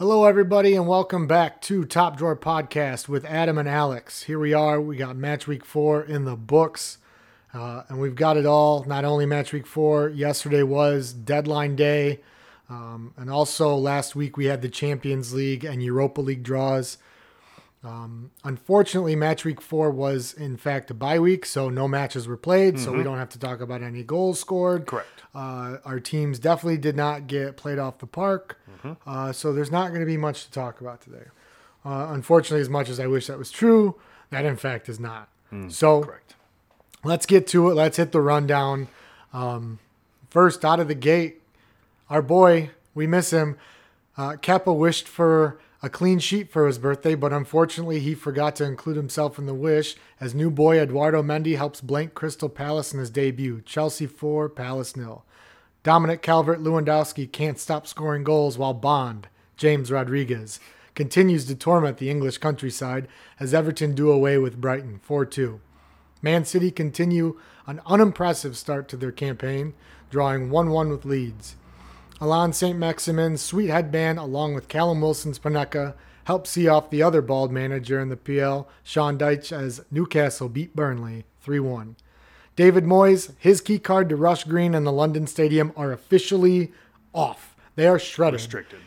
Hello, everybody, and welcome back to Top Drawer Podcast with Adam and Alex. Here we are. We got Match Week 4 in the books, and we've got it all. Not only Match Week 4, yesterday was Deadline Day, and also last week we had the Champions League and Europa League draws. Unfortunately, Match Week 4 was, in fact, a bye week, so no matches were played, so we don't have to talk about any goals scored. Correct. Our teams definitely did not get played off the park, so there's not going to be much to talk about today. Unfortunately, as much as I wish that was true, that in fact is not. Correct. Let's get to it. Let's hit the rundown. First, out of the gate, our boy, we miss him. Kepa wished for a clean sheet for his birthday, but unfortunately he forgot to include himself in the wish as new boy Eduardo Mendy helps blank Crystal Palace in his debut. Chelsea 4, Palace 0. Dominic Calvert-Lewandowski can't stop scoring goals while Bond, James Rodriguez, continues to torment the English countryside as Everton do away with Brighton 4-2. Man City continue an unimpressive start to their campaign, drawing 1-1 with Leeds. Alain Saint-Maximin's sweet headband, along with Callum Wilson's Panenka, helped see off the other bald manager in the PL, Sean Dyche, as Newcastle beat Burnley 3-1. David Moyes, his key card to Rush Green and the London Stadium are officially off. They are shredded. Restricted.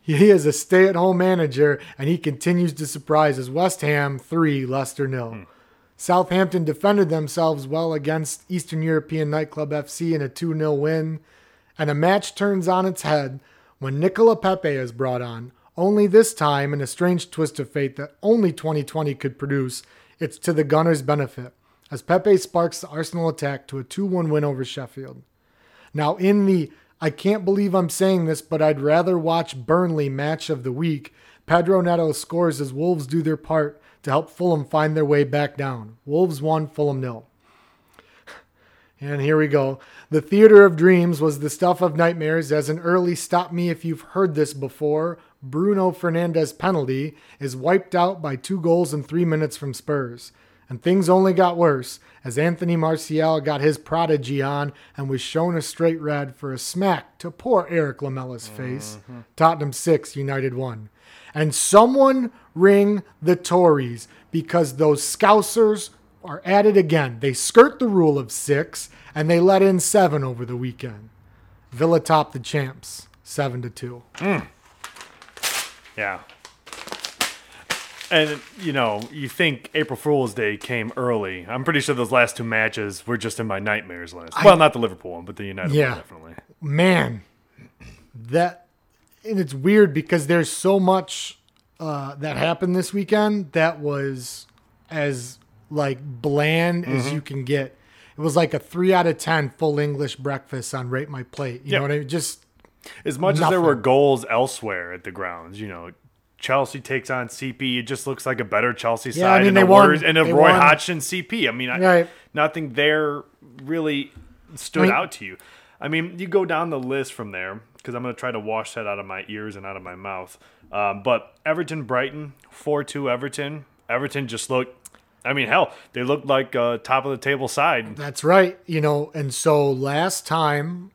He is a stay-at-home manager, and he continues to surprise as West Ham 3, Leicester 0. Southampton defended themselves well against Eastern European nightclub FC in a 2-0 win. And a match turns on its head when Nicola Pepe is brought on. Only this time, in a strange twist of fate that only 2020 could produce, it's to the Gunners' benefit, as Pepe sparks the Arsenal attack to a 2-1 win over Sheffield. Now, in the I can't believe I'm saying this, but I'd rather watch Burnley match of the week, Pedro Neto scores as Wolves do their part to help Fulham find their way back down. Wolves 1, Fulham 0. And here we go. The theater of dreams was the stuff of nightmares as an early stop me if you've heard this before Bruno Fernandes penalty is wiped out by 2 goals in 3 minutes from Spurs. And things only got worse as Anthony Martial got his prodigy on and was shown a straight red for a smack to poor Eric Lamela's face. Tottenham 6, United 1. And someone ring the Tories because those Scousers are at it again. They skirt the rule of 6, and they let in 7 over the weekend. Villa topped the champs, 7-2. Yeah. And, you know, you think April Fool's Day came early. I'm pretty sure those last 2 matches were just in my nightmares last. Well, not the Liverpool one, but the United one, definitely. Man, that, and it's weird because there's so much that happened this weekend that was as like bland as you can get. It was like a 3 out of 10 full English breakfast on Rate My Plate. You know what I mean? Just as much nothing. As there were goals elsewhere at the grounds, you know, Chelsea takes on CP. It just looks like a better Chelsea side. I mean, and they won. And a Roy Hodgson CP. I mean, nothing there really stood out to you. I mean, you go down the list from there because I'm going to try to wash that out of my ears and out of my mouth. But Everton-Brighton, 4-2 Everton. Everton just looked, I mean, hell, they looked like a top-of-the-table side. That's right. You know, and so last time,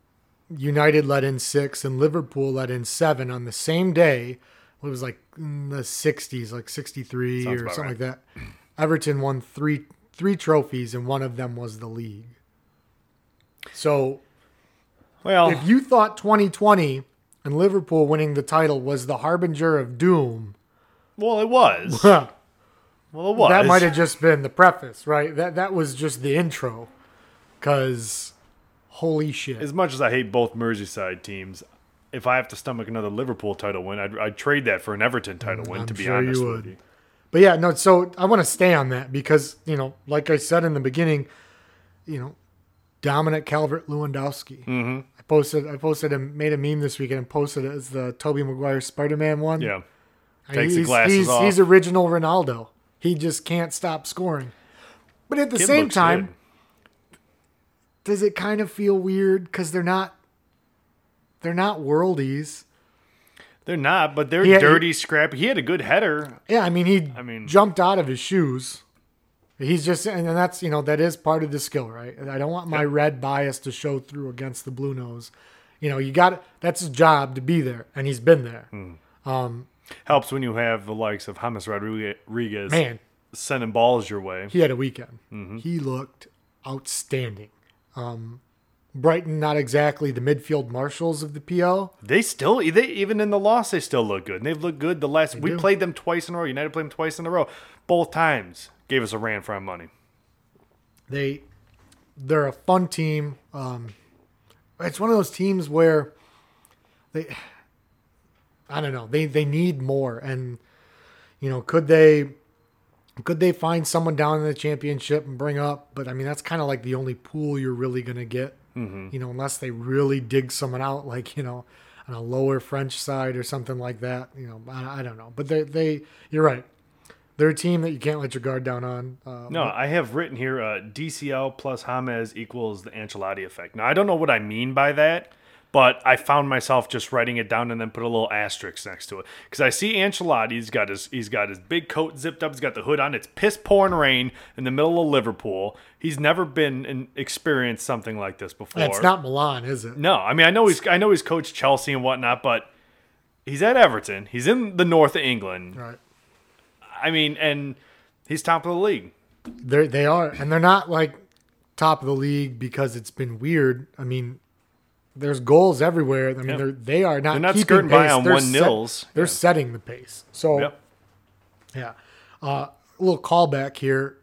United let in 6 and Liverpool let in 7 on the same day. It was like in the 60s, like 63 sounds or something right. Like that. Everton won three trophies, and one of them was the league. So, well, if you thought 2020 and Liverpool winning the title was the harbinger of doom. Well, it was. Well, it was. That might have just been the preface, right? That was just the intro, because holy shit. As much as I hate both Merseyside teams, if I have to stomach another Liverpool title win, I'd trade that for an Everton title win, to be honest with you. But yeah, no, so I want to stay on that because, you know, like I said in the beginning, you know, Dominic Calvert-Lewandowski. I posted and made a meme this weekend and posted it as the Tobey Maguire Spider-Man one. Yeah. Takes the glasses off. He's original Ronaldo. He just can't stop scoring. But at the same time, does it kind of feel weird because they're not worldies? They're not, but they're dirty, scrappy. He had a good header. Yeah, I mean, he jumped out of his shoes. He's just, and that's, you know, that is part of the skill, right? I don't want my red bias to show through against the blue nose. You know, that's his job to be there, and he's been there. Helps when you have the likes of James Rodriguez sending balls your way. He had a weekend. Mm-hmm. He looked outstanding. Brighton, not exactly the midfield marshals of the PL. They even in the loss, they still look good. And they've looked good the last. We played them twice in a row. United played them twice in a row. Both times gave us a ran for our money. They're a fun team. It's one of those teams where I don't know. They need more, and you know, could they find someone down in the championship and bring up? But I mean, that's kind of like the only pool you're really gonna get. Mm-hmm. You know, unless they really dig someone out, like, you know, on a lower French side or something like that. You know, I don't know. But they you're right. They're a team that you can't let your guard down on. I have written here DCL plus James equals the Ancelotti effect. Now, I don't know what I mean by that, but I found myself just writing it down and then put a little asterisk next to it. Because I see Ancelotti, he's got his big coat zipped up, he's got the hood on, it's piss-pouring rain in the middle of Liverpool. He's never been experienced something like this before. It's not Milan, is it? No, I mean, I know he's coached Chelsea and whatnot, but he's at Everton. He's in the north of England. Right. I mean, and he's top of the league. They are, and they're not like top of the league because it's been weird. I mean, there's goals everywhere. I mean, they're not skirting by on 1-0s. They're setting the pace. So, a little callback here.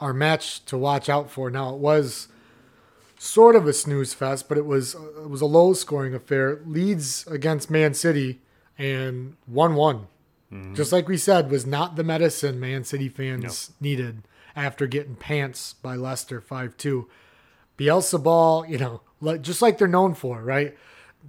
Our match to watch out for. Now, it was sort of a snooze fest, but it was a low scoring affair. Leeds against Man City, and 1-1. Mm-hmm. Just like we said, was not the medicine Man City fans needed after getting pants by Leicester 5-2. Bielsa ball, you know, just like they're known for, right?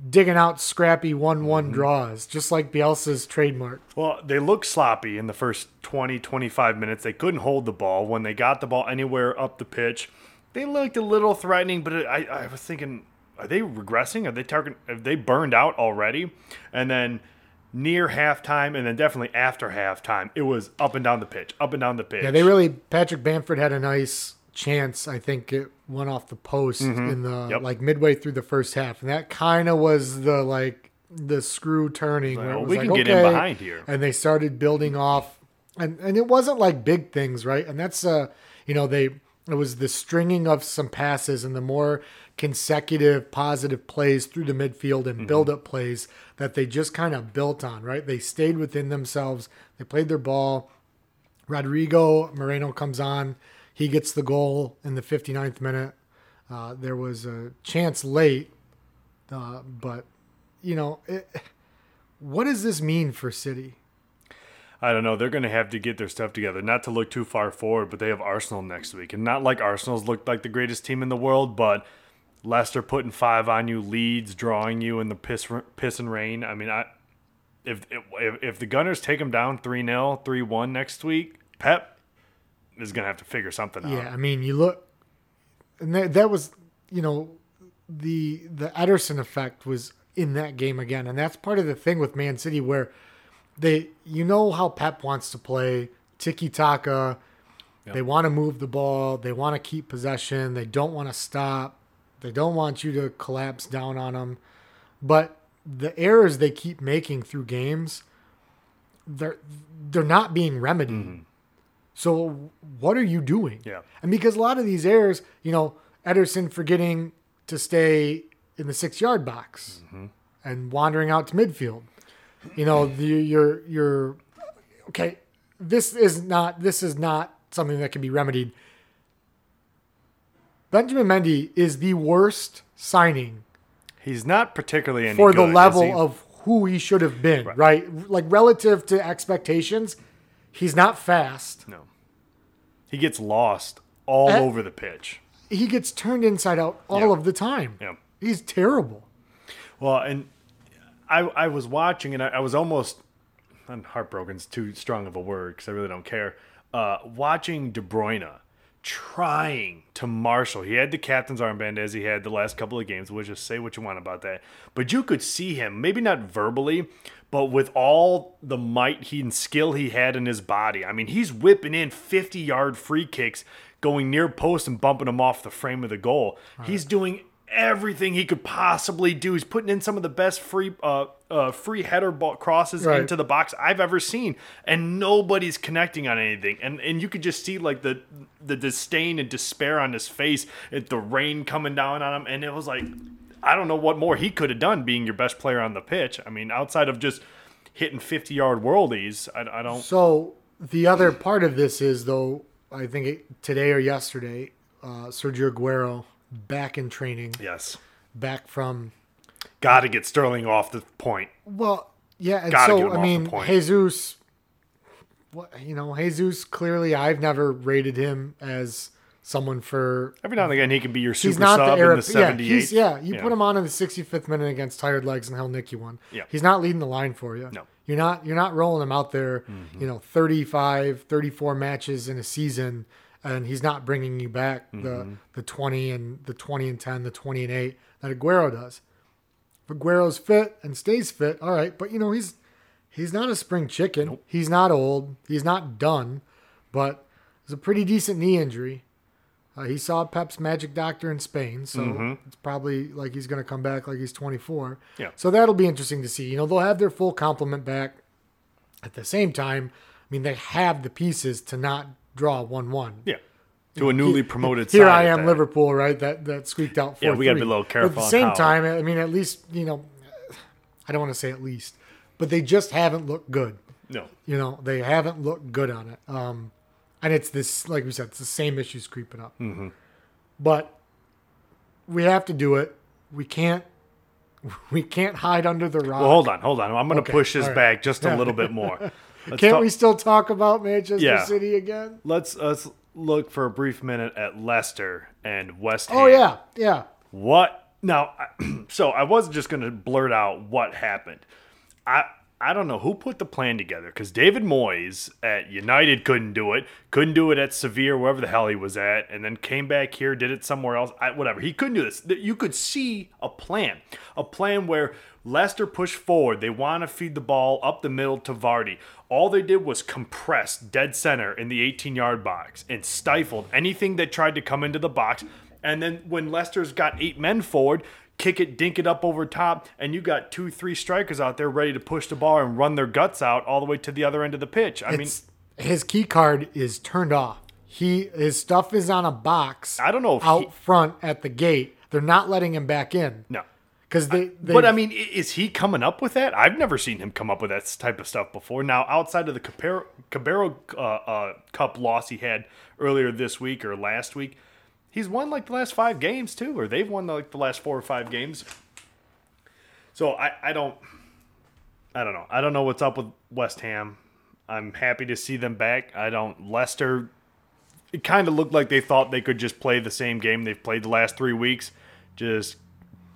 Digging out scrappy 1-1 draws, just like Bielsa's trademark. Well, they looked sloppy in the first 20, 25 minutes. They couldn't hold the ball. When they got the ball anywhere up the pitch, they looked a little threatening, but I was thinking, are they regressing? Have they burned out already? And then near halftime, and then definitely after halftime, it was up and down the pitch, up and down the pitch. Yeah, they really. Patrick Bamford had a nice chance. I think it went off the post in the midway through the first half, and that kind of was the the screw turning. Like, where it was we can get in behind here, and they started building off, and it wasn't like big things, right? And that's it was the stringing of some passes and the more consecutive positive plays through the midfield and build-up plays that they just kind of built on, right? They stayed within themselves. They played their ball. Rodrigo Moreno comes on. He gets the goal in the 59th minute. There was a chance late, but, you know, what does this mean for City? I don't know. They're going to have to get their stuff together. Not to look too far forward, but they have Arsenal next week. And not like Arsenal's looked like the greatest team in the world, but Leicester putting 5 on you, Leeds drawing you in the piss and rain. I mean, if the Gunners take them down 3-0, 3-1 next week, Pep is going to have to figure something out. Yeah, I mean, you look – and that was, you know, the Ederson effect was in that game again. And that's part of the thing with Man City where – you know how Pep wants to play tiki-taka. Yep. They want to move the ball. They want to keep possession. They don't want to stop. They don't want you to collapse down on them. But the errors they keep making through games, they're not being remedied. Mm-hmm. So what are you doing? Yeah. And because a lot of these errors, you know, Ederson forgetting to stay in the 6-yard box and wandering out to midfield. You know, you're okay. This is not something that can be remedied. Benjamin Mendy is the worst signing. He's not particularly any for good, the level of who he should have been, right? Like relative to expectations, he's not fast. No, he gets lost all over the pitch. He gets turned inside out all of the time. Yeah, he's terrible. Well, and I was watching, and I was almost – heartbroken's too strong of a word because I really don't care. Watching De Bruyne trying to marshal. He had the captain's armband as he had the last couple of games. We'll just say what you want about that. But you could see him, maybe not verbally, but with all the might and skill he had in his body. I mean, he's whipping in 50-yard free kicks, going near post and bumping them off the frame of the goal. Right. He's doing everything he could possibly do. He's putting in some of the best free free header ball crosses into the box I've ever seen, and nobody's connecting on anything. And you could just see like the disdain and despair on his face, the rain coming down on him, and it was like, I don't know what more he could have done being your best player on the pitch. I mean, outside of just hitting 50-yard worldies, I don't... So the other part of this is, though, I think today or yesterday, Sergio Aguero back in training. Yes. Back from... Got to get Sterling off the point. Well, yeah. And so, I mean, Jesus... You know, Jesus, clearly, I've never rated him as... someone for every now and again he can be your super sub in the 78th. Yeah, you put him on in the 65th minute against tired legs and he'll nick you one. Yeah. He's not leading the line for you. No. You're not rolling him out there, 35, 34 matches in a season, and he's not bringing you back the 20 and the 20 and 10, the 20 and 8 that Aguero does. If Aguero's fit and stays fit, all right, but he's not a spring chicken. Nope. He's not old, he's not done, but it's a pretty decent knee injury. He saw Pep's magic doctor in Spain, so it's probably like he's going to come back like he's 24. Yeah. So that'll be interesting to see. They'll have their full complement back. At the same time, I mean, they have the pieces to not draw 1-1. Yeah. To a newly promoted side. Here I am, Liverpool, right? That squeaked out 4-3. Yeah, we got to be a little careful. But at the same time, I mean, at least, I don't want to say at least, but they just haven't looked good. No. They haven't looked good on it. And it's this, like we said, it's the same issues creeping up. Mm-hmm. But we have to do it. We can't hide under the rock. Well, hold on. I'm going to push this back just a little bit more. Can't we still talk about Manchester City again? Let's look for a brief minute at Leicester and West Ham. Oh, yeah. What? Now, so I wasn't just going to blurt out what happened. I don't know who put the plan together, because David Moyes at United couldn't do it at Sevilla, wherever the hell he was at, and then came back here, did it somewhere else, whatever. He couldn't do this. You could see a plan where Leicester pushed forward. They want to feed the ball up the middle to Vardy. All they did was compress dead center in the 18-yard box and stifled anything that tried to come into the box. And then when Leicester's got 8 men forward, kick it, dink it up over top, and you got 2-3 strikers out there ready to push the ball and run their guts out all the way to the other end of the pitch. I mean, his key card is turned off. His stuff is on a box. I don't know if out front at the gate. They're not letting him back in. No, because But I mean, is he coming up with that? I've never seen him come up with that type of stuff before. Now, outside of the Cabero Cup loss he had earlier this week or last week. He's won like the last 5 games too, or they've won like the last 4 or 5 games. So I don't know. I don't know what's up with West Ham. I'm happy to see them back. Leicester, it kind of looked like they thought they could just play the same game they've played the last 3 weeks. Just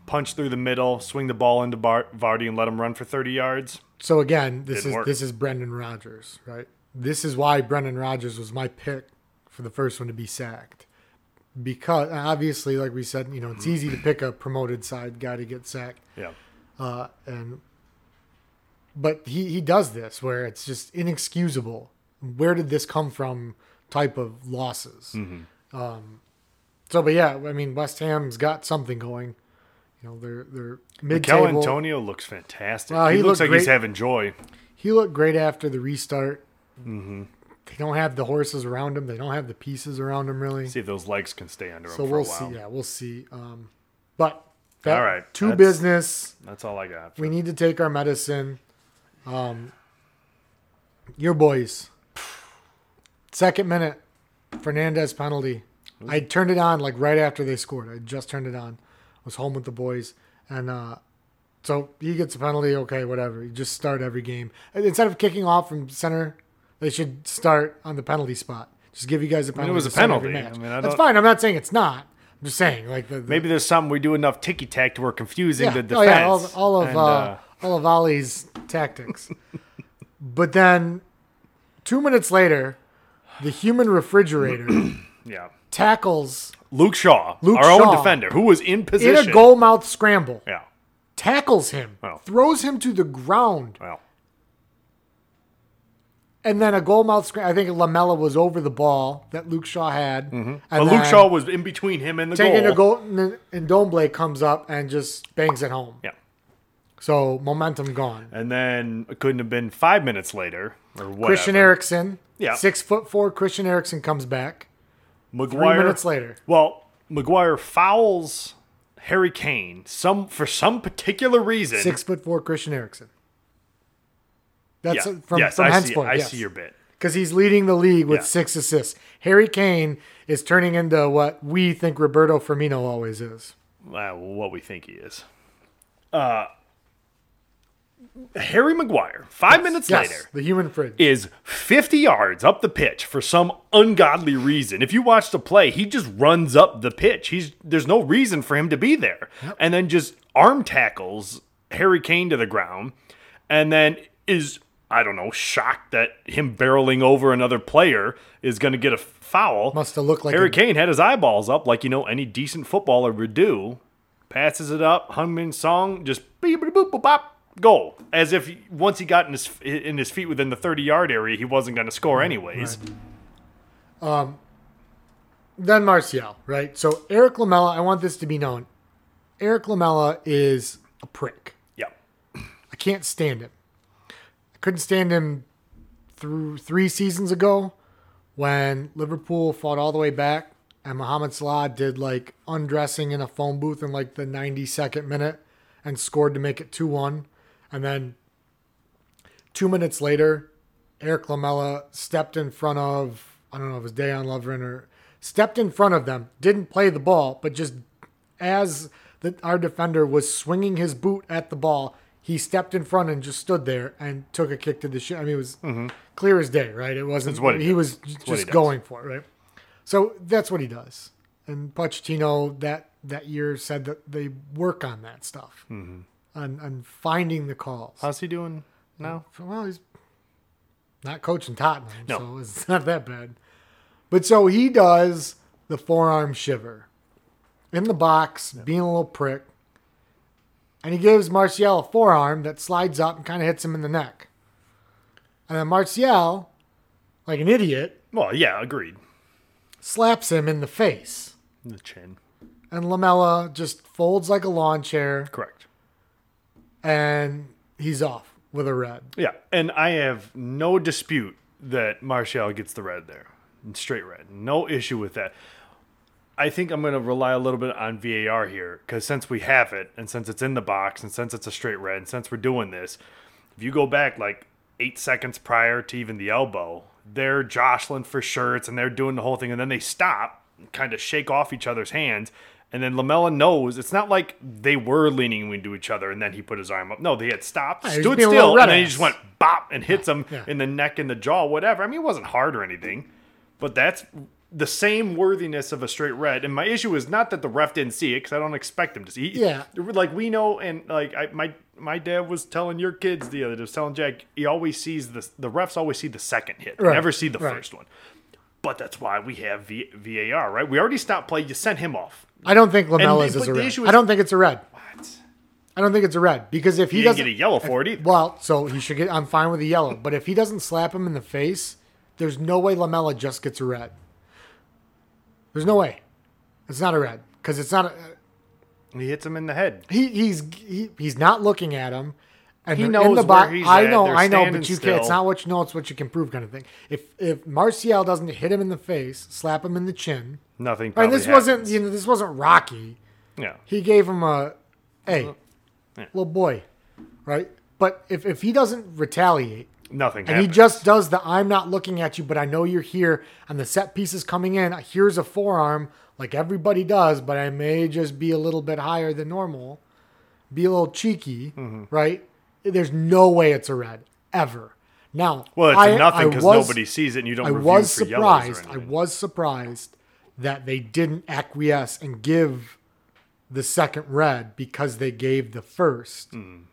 punch through the middle, swing the ball into Vardy and let him run for 30 yards. So again, this is Brendan Rodgers, right? This is why Brendan Rodgers was my pick for the first one to be sacked. Because obviously, like we said, it's easy to pick a promoted side guy to get sacked. Yeah. But he does this where it's just inexcusable. Where did this come from? Type of losses. Mm-hmm. But yeah, I mean, West Ham's got something going. They're mid-table. Mikel Antonio looks fantastic. He looks like he's having joy. He looked great after the restart. Mm-hmm. They don't have the horses around him. They don't have the pieces around him, really. See if those legs can stay under him for a while. Yeah, we'll see. But that, all right, to business. That's all I got. We need to take our medicine. Your boys. Second minute, Fernandez penalty. I turned it on like right after they scored. I just turned it on. I was home with the boys. And so he gets a penalty. Okay, whatever. You just start every game. Instead of kicking off from center... They should start on the penalty spot. Just give you guys a penalty. It was a penalty. That's fine. I'm not saying it's not. I'm just saying like maybe there's something we do enough ticky tack to we're confusing the defense. Oh, yeah, all of Ollie's tactics. But then 2 minutes later, the human refrigerator tackles Luke Shaw, own defender, who was in position in a goal mouth scramble. Yeah, tackles him, throws him to the ground. Well. And then a goal mouth screen. I think Lamela was over the ball that Luke Shaw had. Mm-hmm. But Luke Shaw was in between him and the goal. Taking a goal, and Domblé comes up and just bangs it home. Yeah. So momentum gone. And then it couldn't have been 5 minutes later or whatever. Christian Eriksen. Yeah. 6'4" Christian Eriksen comes back. Maguire, 3 minutes later. Well, Maguire fouls Harry Kane for some particular reason. 6'4" Christian Eriksen. That's from henceforth. I see your bit. Because he's leading the league with 6 assists. Harry Kane is turning into what we think Roberto Firmino always is. Well, what we think he is. Harry Maguire, 5 minutes later, the human fridge, is 50 yards up the pitch for some ungodly reason. If you watch the play, he just runs up the pitch. There's no reason for him to be there. Yep. And then just arm tackles Harry Kane to the ground and then is, I don't know, shocked that him barreling over another player is going to get a foul. Must have looked like Harry Kane had his eyeballs up like, any decent footballer would do. Passes it up. Heung-min Song just beep, boop, boop, boop, bop. Goal. As if once he got in his feet within the 30-yard area, he wasn't going to score anyways. Right. Then Martial, right? So Eric Lamela, I want this to be known. Eric Lamela is a prick. Yep. I can't stand him. I couldn't stand him through 3 seasons ago when Liverpool fought all the way back and Mohamed Salah did like undressing in a phone booth in like the 92nd minute and scored to make it 2-1. And then 2 minutes later, Eric Lamela stepped in front of, I don't know if it was Dejan Lovren or stepped in front of them, didn't play the ball, but just as our defender was swinging his boot at the ball, he stepped in front and just stood there and took a kick to the shin. I mean, it was clear as day, right? It wasn't, he was just going for it, right? So that's what he does. And Pochettino that year said that they work on that stuff. Mm-hmm. And finding the calls. How's he doing now? Well, he's not coaching Tottenham, so it's not that bad. But so he does the forearm shiver in the box, being a little prick. And he gives Martial a forearm that slides up and kind of hits him in the neck. And then Martial, like an idiot. Well, yeah, agreed. Slaps him in the face. In the chin. And Lamela just folds like a lawn chair. Correct. And he's off with a red. Yeah, and I have no dispute that Martial gets the red there. Straight red. No issue with that. I think I'm going to rely a little bit on VAR here because since we have it and since it's in the box and since it's a straight red and since we're doing this, if you go back like 8 seconds prior to even the elbow, they're jostling for shirts and they're doing the whole thing and then they stop and kind of shake off each other's hands. And then Lamela knows it's not like they were leaning into each other and then he put his arm up. No, they had stopped, stood still, and then he just went bop and hits him in the neck and the jaw, whatever. I mean, it wasn't hard or anything, but that's the same worthiness of a straight red. And my issue is not that the ref didn't see it because I don't expect him to see it. Yeah. Like we know, and like my dad was telling your kids the other day, was telling Jack, he always sees the refs always see the second hit, never see the first one. But that's why we have VAR, right? We already stopped play. You sent him off. I don't think Lamela's is a red. I don't think it's a red. What? I don't think it's a red because if he doesn't get a yellow for it either. Well, so he should get. I'm fine with the yellow, but if he doesn't slap him in the face, there's no way Lamela just gets a red. There's no way. It's not a red because it's not. He hits him in the head. He's not looking at him. And he knows in the box. Where he's at. I know, but you can't. It's not what you know; it's what you can prove, kind of thing. If Martial doesn't hit him in the face, slap him in the chin, nothing. And this happens. Wasn't, this wasn't Rocky. Yeah, he gave him little boy, right? But if he doesn't retaliate, nothing. And happens. He just does the "I'm not looking at you, but I know you're here," and the set piece is coming in. Here's a forearm, like everybody does, but I may just be a little bit higher than normal, be a little cheeky, right? There's no way it's a red ever. Now, well, it's nothing because nobody sees it, and you don't. I was surprised that they didn't acquiesce and give the second red because they gave the first. Mm.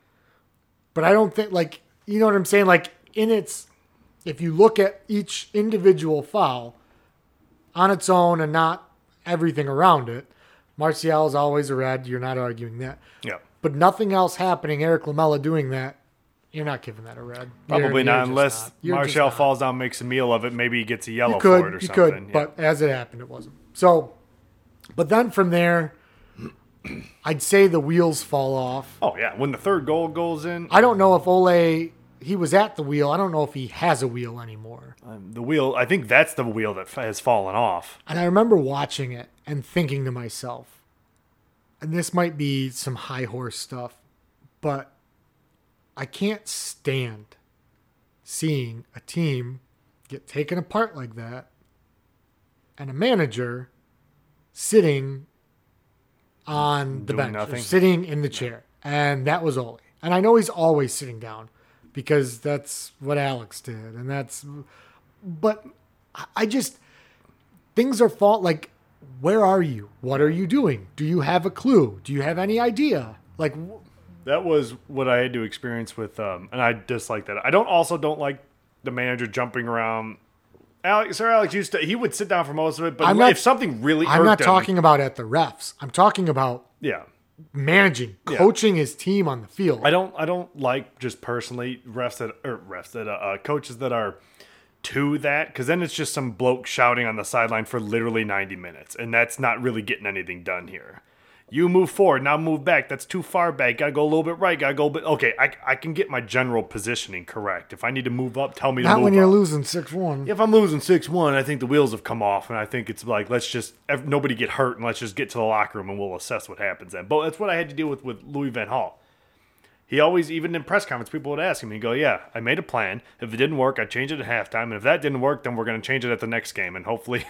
But I don't think, like, you know what I'm saying. Like if you look at each individual foul on its own and not everything around it, Martial is always a red. You're not arguing that. Yeah. But nothing else happening, Eric Lamela doing that, you're not giving that a red. Probably not, unless Martial falls down, makes a meal of it, maybe he gets a yellow for it or something. You could, but as it happened, it wasn't. So, but then from there, I'd say the wheels fall off. Oh, yeah. When the third goal goes in. I don't know if Ole, he was at the wheel. I don't know if he has a wheel anymore. The wheel, I think that's the wheel that has fallen off. And I remember watching it and thinking to myself, and this might be some high horse stuff, but I can't stand seeing a team get taken apart like that and a manager sitting on the bench, or sitting in the chair. And that was Ole. And I know he's always sitting down because that's what Alex did. And that's, but I just, things are fault. Like, where are you? What are you doing? Do you have a clue? Do you have any idea? Like, that was what I had to experience with, and I dislike that. I don't like the manager jumping around. Alex used to, he would sit down for most of it, but if something really irked him. I'm not talking about at the refs. I'm talking about managing, coaching his team on the field. I don't like just personally coaches that are to that, because then it's just some bloke shouting on the sideline for literally 90 minutes, and that's not really getting anything done here. You move forward, now move back. That's too far back. Got to go a little bit right. Got to go a bit. Okay, I can get my general positioning correct. If I need to move up, tell me to move up. Not when you're losing 6-1. If I'm losing 6-1, I think the wheels have come off, and I think it's like, let's just nobody get hurt, and let's just get to the locker room, and we'll assess what happens then. But that's what I had to deal with Louis Van Gaal. He always, even in press conference, people would ask him, he'd go, yeah, I made a plan. If it didn't work, I'd change it at halftime. And if that didn't work, then we're going to change it at the next game, and hopefully,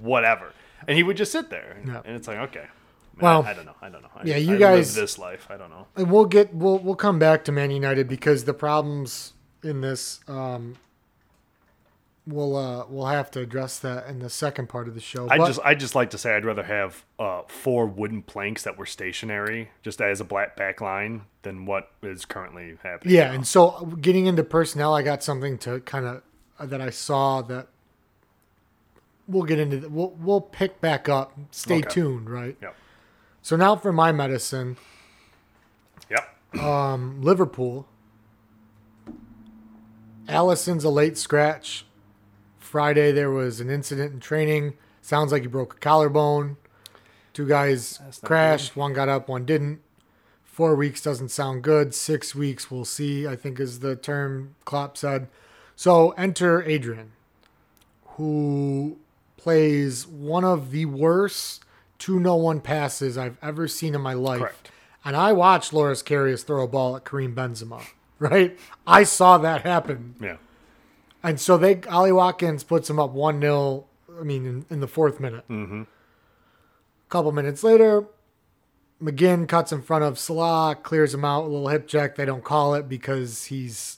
whatever. And he would just sit there, and it's like, okay. Man, well, I don't know. I guys live this life. I don't know. And we'll come back to Man United because the problems in this, we'll have to address that in the second part of the show. I just like to say I'd rather have 4 wooden planks that were stationary, just as a black back line, than what is currently happening. Yeah, now. And so getting into personnel, I got something to kind of that I saw that. We'll get into we'll pick back up. Stay tuned, right? Yep. So now for my medicine. Yep. Liverpool. Allison's a late scratch. Friday there was an incident in training. Sounds like he broke a collarbone. 2 guys crashed. Good. 1 got up, 1 didn't. 4 weeks doesn't sound good. 6 weeks we'll see, I think is the term Klopp said. So enter Adrian, who plays one of the worst 2-0-1 passes I've ever seen in my life. Correct. And I watched Loris Karius throw a ball at Karim Benzema, right? I saw that happen. Yeah. And so Ollie Watkins puts him up 1-0, in the 4th minute. Mm-hmm. A couple minutes later, McGinn cuts in front of Salah, clears him out, a little hip check. They don't call it because he's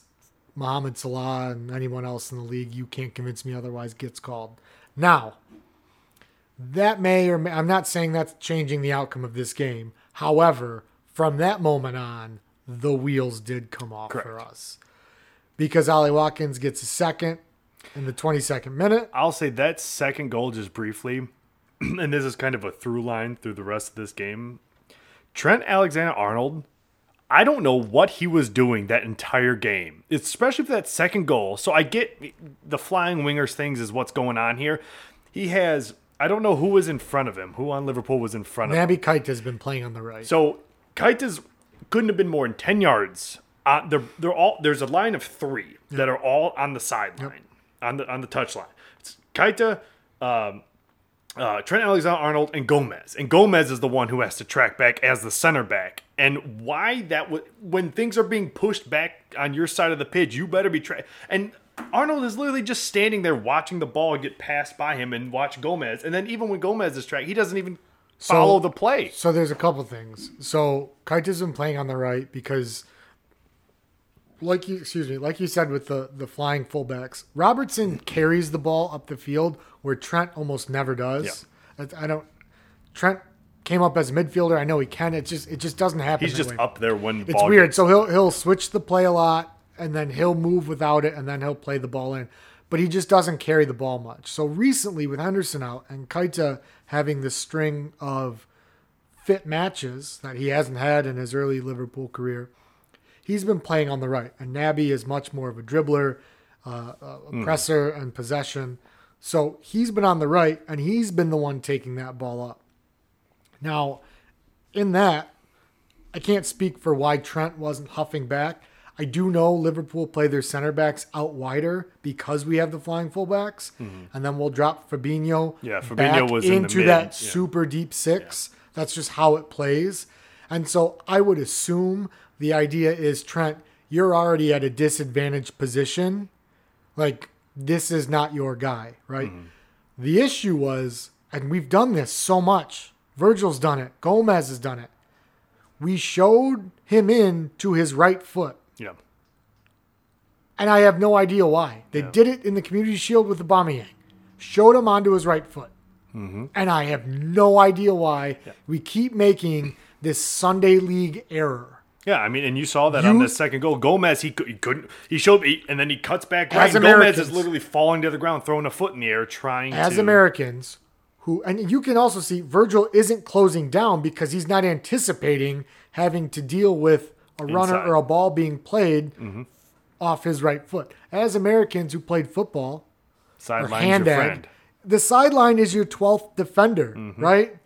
Mohamed Salah, and anyone else in the league, you can't convince me otherwise, gets called. Now, that may or may, I'm not saying that's changing the outcome of this game. However, from that moment on, the wheels did come off. Correct. For us, because Ollie Watkins gets a second in the 22nd minute. I'll say that second goal just briefly, and this is kind of a through line through the rest of this game. Trent Alexander-Arnold, I don't know what he was doing that entire game, especially for that second goal. So I get the flying wingers things is what's going on here. He has, I don't know who was in front of him, who on Liverpool was in front of him. Naby Keita's been playing on the right. So Keita's couldn't have been more than 10 yards. They're all, there's a line of 3 that are all on the sideline, on the touchline. It's Keita, Trent Alexander-Arnold, and Gomez. And Gomez is the one who has to track back as the center back. And why that would, when things are being pushed back on your side of the pitch, you better be tracked. And Arnold is literally just standing there watching the ball get passed by him and watch Gomez. And then even when Gomez is tracked, he doesn't even follow the play. So there's a couple things. So Keita's been playing on the right because, like you said with the flying fullbacks, Robertson carries the ball up the field where Trent almost never does. Yeah. Trent came up as a midfielder. I know he can. It just doesn't happen. He's just way up there when the ball. It's weird. So he'll switch the play a lot, and then he'll move without it, and then he'll play the ball in. But he just doesn't carry the ball much. So recently with Henderson out and Keita having this string of fit matches that he hasn't had in his early Liverpool career, he's been playing on the right, and Naby is much more of a dribbler, presser, and possession. So he's been on the right, and he's been the one taking that ball up. Now, in that, I can't speak for why Trent wasn't huffing back. I do know Liverpool play their center backs out wider because we have the flying fullbacks, and then we'll drop Fabinho, back was into in that super deep six. Yeah. That's just how it plays. And so I would assume the idea is, Trent, you're already at a disadvantaged position. Like, this is not your guy, right? The issue was, and we've done this so much. Virgil's done it. Gomez has done it. We showed him in to his right foot. Yeah. And I have no idea why. They did it in the Community Shield with Aubameyang. Showed him onto his right foot. And I have no idea why we keep making this Sunday League error. Yeah, I mean, and you saw that on the second goal. Gomez, he couldn't. He showed, and then he cuts back. As Americans, Gomez is literally falling to the ground, throwing a foot in the air, trying to. As Americans, who, and you can also see Virgil isn't closing down because he's not anticipating having to deal with a runner or a ball being played off his right foot. As Americans who played football, sideline your friend. The sideline is your 12th defender, right?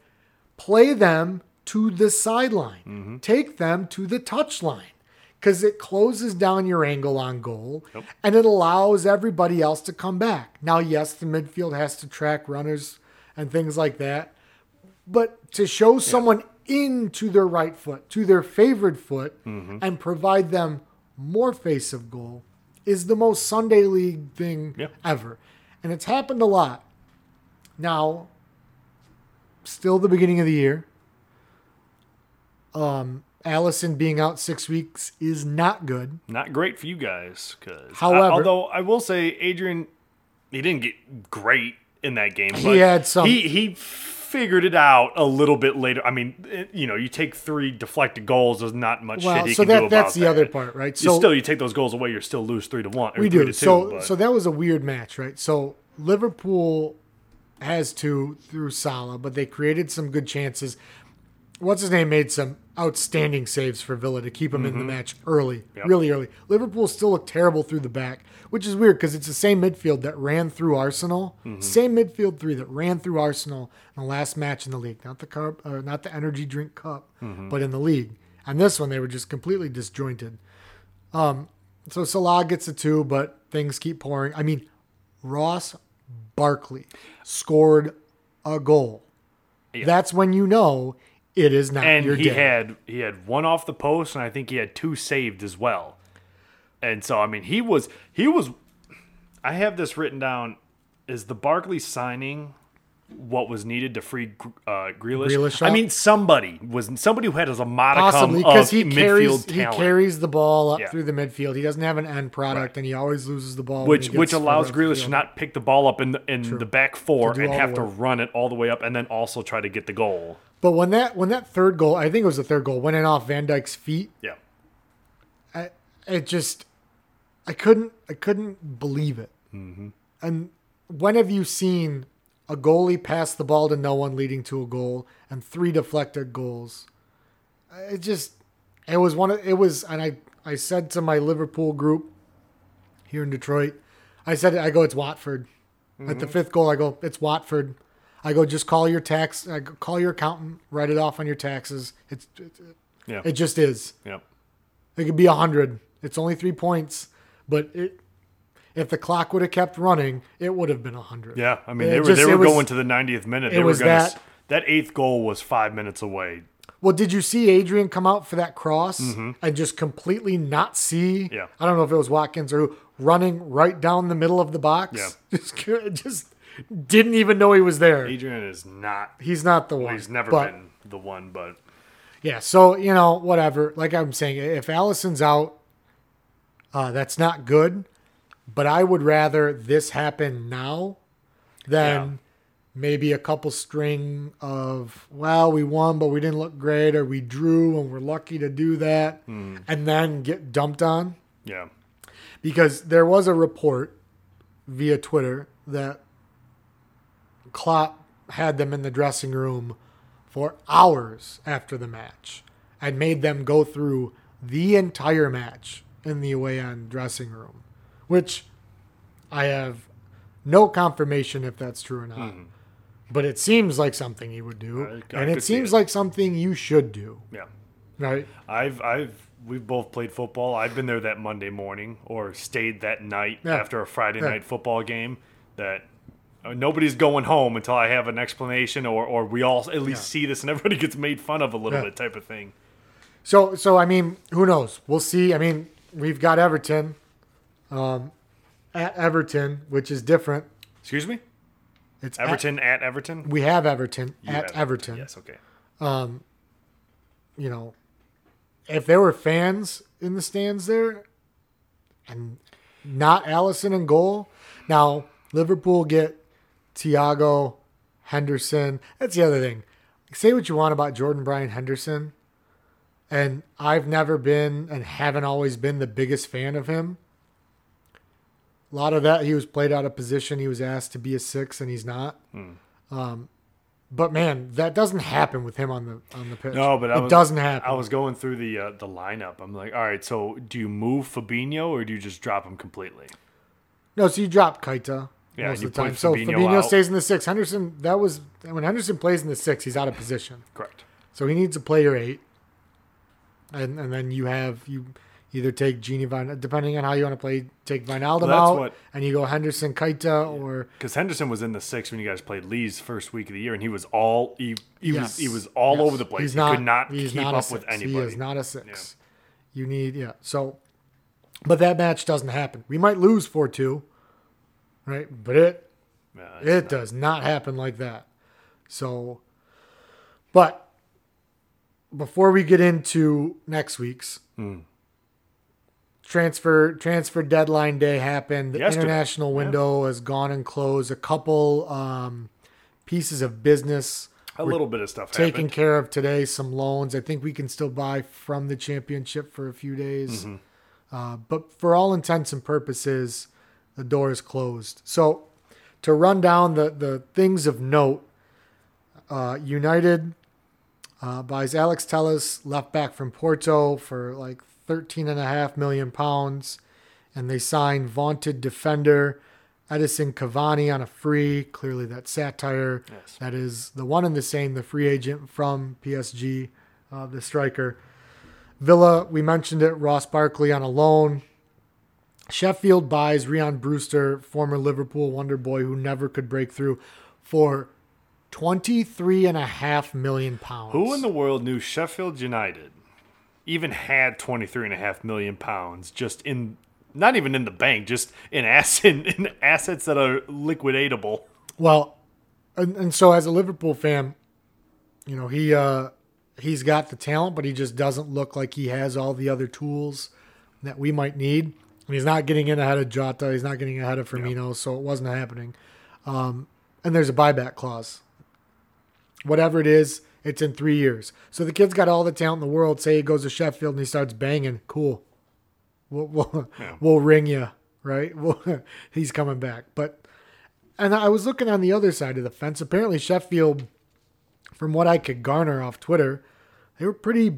Play them to the sideline. Take them to the touchline because it closes down your angle on goal and it allows everybody else to come back. Now, yes, the midfield has to track runners and things like that, but to show someone into their right foot, to their favored foot, and provide them more face of goal is the most Sunday League thing ever. And it's happened a lot. Now, still the beginning of the year. Allison being out 6 weeks is not good. Not great for you guys. However, although I will say, Adrian, he didn't get great in that game. But he had some. He figured it out a little bit later. I mean, you know, you take three deflected goals. There's not much shit he can do about that. That's the other part, right? So still, you take those goals away, you're still lose 3-1. We do. So that was a weird match, right? So Liverpool has two through Salah, but they created some good chances. What's-his-name made some outstanding saves for Villa to keep him in the match early, really early. Liverpool still looked terrible through the back, which is weird because it's the same midfield that ran through Arsenal, same midfield three that ran through Arsenal in the last match in the league, not the energy drink cup, but in the league. And this one, they were just completely disjointed. So Salah gets a two, but things keep pouring. I mean, Ross Barkley scored a goal. Yeah. That's when you know it is not your day. And he had one off the post, and I think he had two saved as well. And so, I mean, he was. I have this written down. Is the Barkley signing what was needed to free Grealish? I mean, somebody who had a modicum of midfield talent. He carries the ball up through the midfield. He doesn't have an end product, and he always loses the ball. Which allows Grealish to not pick the ball up in the back four and have to run it all the way up and then also try to get the goal. But when that third goal, I think it was the third goal, went in off Van Dijk's feet. Yeah. I couldn't believe it. And when have you seen a goalie pass the ball to no one, leading to a goal and three deflected goals? And I said to my Liverpool group here in Detroit, I go, it's Watford. At the fifth goal, I go, it's Watford. I go, just call your tax. I go, call your accountant. Write it off on your taxes. It just is. Yep. It could be 100. It's only 3 points, but if the clock would have kept running, it would have been 100. Yeah, I mean they were going to the 90th minute. That eighth goal was 5 minutes away. Well, did you see Adrian come out for that cross and just completely not see? Yeah. I don't know if it was Watkins or who, running right down the middle of the box. Yeah. just didn't even know he was there. Adrian is not. He's not the one. Well, he's never been the one, but. Yeah, so, you know, whatever. Like I'm saying, if Allison's out, that's not good. But I would rather this happen now than maybe a couple string of, well, we won, but we didn't look great, or we drew, and we're lucky to do that, and then get dumped on. Yeah. Because there was a report via Twitter that Klopp had them in the dressing room for hours after the match and made them go through the entire match in the away end dressing room, which I have no confirmation if that's true or not. But it seems like something he would do, and it seems like something you should do. Yeah, right. We've both played football. I've been there that Monday morning or stayed that night after a Friday night football game. That nobody's going home until I have an explanation, or we all at least see this, and everybody gets made fun of a little bit, type of thing. So I mean, who knows? We'll see. I mean, we've got Everton, at Everton, which is different. Excuse me. It's Everton at Everton? We have Everton at Everton. Yes, okay. You know, if there were fans in the stands there and not Alisson in goal. Now, Liverpool get Thiago, Henderson. That's the other thing. Say what you want about Jordan Bryan Henderson, and I've never been and haven't always been the biggest fan of him. A lot of that, he was played out of position. He was asked to be a six, and he's not. But man, that doesn't happen with him on the pitch. No, but it doesn't happen. I was going through the lineup. I'm like, all right, so do you move Fabinho or do you just drop him completely? No, so you drop Keita most of the time. So Fabinho stays in the six. Henderson, when Henderson plays in the six, he's out of position. Correct. So he needs to play your eight, and then you either take depending on how you want to play, take Wijnaldum and you go Henderson, Keita, or... Because Henderson was in the six when you guys played Leeds first week of the year, and he was all he was all over the place. He could not keep up with anybody. He is not a six. Yeah. You need... Yeah, so... But that match doesn't happen. We might lose 4-2, right? But it does not happen like that. So... But before we get into next week's... Transfer deadline day happened. The international window has gone and closed. A couple pieces of business. A little bit of stuff taken care of today. Some loans. I think we can still buy from the championship for a few days. But for all intents and purposes, the door is closed. So to run down the things of note, United buys Alex Telles, left back from Porto, for like £13.5 million, and they signed vaunted defender Edison Cavani on a free. Clearly, that's satire. Yes. That is the one and the same, the free agent from PSG, the striker. Villa, we mentioned it, Ross Barkley on a loan. Sheffield buys Rian Brewster, former Liverpool wonder boy who never could break through, for £23.5 million. Who in the world knew Sheffield United even had £23.5 million just in, not even in the bank, just in assets that are liquidatable? Well, and so as a Liverpool fan, you know, he's got the talent, but he just doesn't look like he has all the other tools that we might need. And he's not getting in ahead of Jota. He's not getting ahead of Firmino. Yeah. So it wasn't happening. And there's a buyback clause. Whatever it is, it's in 3 years. So the kid's got all the talent in the world. Say he goes to Sheffield and he starts banging. Cool. We'll ring you, right? He's coming back. And I was looking on the other side of the fence. Apparently Sheffield, from what I could garner off Twitter, they were pretty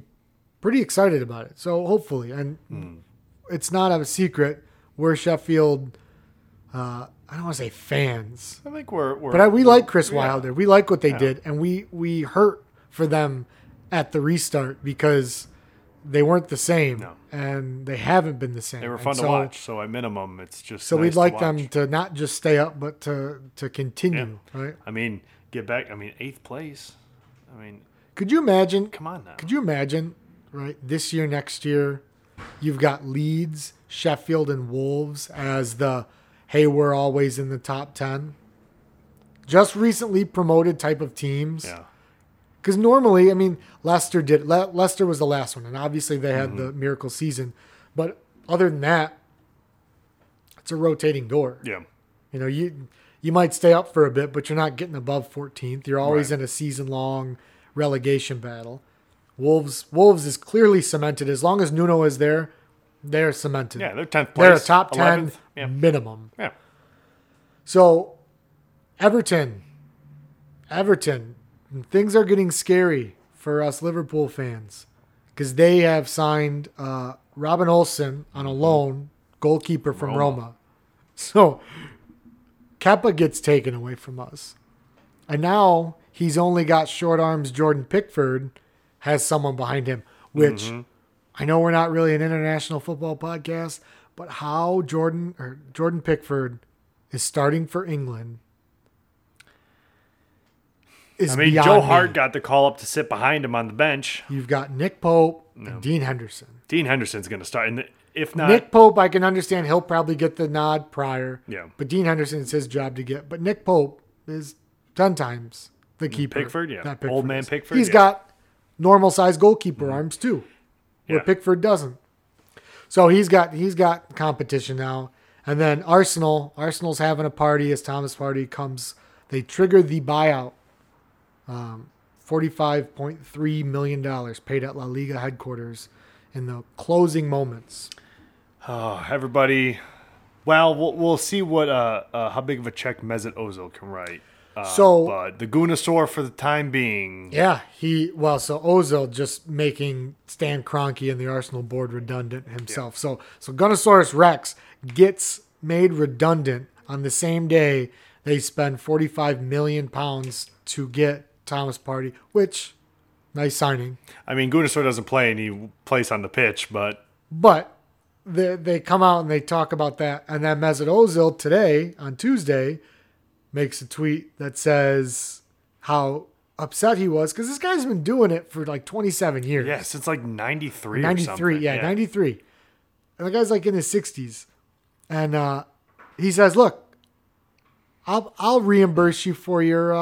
excited about it. So hopefully, and it's not a secret, we're Sheffield, I don't want to say fans. I think we like Chris Wilder. We like what they did, and we hurt for them at the restart because they weren't the same, and they haven't been the same. They were fun to watch, so at minimum, it's just so nice we'd like them to not just stay up, but to continue. Yeah. Right? I mean, get back. I mean, 8th place. I mean, could you imagine? Come on now. Could you imagine? Right, this year, next year, you've got Leeds, Sheffield, and Wolves as the, hey, we're always in the top 10. Just recently promoted type of teams. Yeah. Because normally, I mean, Leicester was the last one, and obviously they had the miracle season. But other than that, it's a rotating door. Yeah. You know, you might stay up for a bit, but you're not getting above 14th. You're always in a season-long relegation battle. Wolves is clearly cemented. As long as Nuno is there, they're cemented. Yeah, they're 10th place. They're a top 10 minimum. Yeah. So, Everton, things are getting scary for us Liverpool fans because they have signed Robin Olsen on a loan, goalkeeper from Roma. So, Kepa gets taken away from us. And now he's only got short arms. Jordan Pickford has someone behind him, which I know we're not really an international football podcast, but how Jordan Pickford is starting for England is Joe Hart got the call up to sit behind him on the bench. You've got Nick Pope and Dean Henderson. Dean Henderson's going to start. And if not Nick Pope, I can understand he'll probably get the nod prior. Yeah. But Dean Henderson, it's his job to get. But Nick Pope is 10 times the keeper. Pickford, yeah. Not Pickford. Old man Pickford. He's got normal size goalkeeper arms too, where Pickford doesn't. So he's got competition now. And then Arsenal's having a party as Thomas Partey comes. They trigger the buyout, $45.3 million paid at La Liga headquarters in the closing moments. Oh, everybody. Well, we'll see what how big of a check Mesut Ozil can write. But the Gunasaur for the time being. Yeah, so Ozil just making Stan Kroenke and the Arsenal board redundant himself. Yeah. So Gunasaurus Rex gets made redundant on the same day they spend £45 million to get Thomas Partey, which nice signing. I mean, Gunasaur doesn't play any place on the pitch, but they come out and they talk about that, and then Mesut Ozil today on Tuesday makes a tweet that says how upset he was because this guy's been doing it for like 27 years. Yeah, since like 93 or something. 93, yeah, 93. And the guy's like in his 60s. And he says, look, I'll reimburse you for your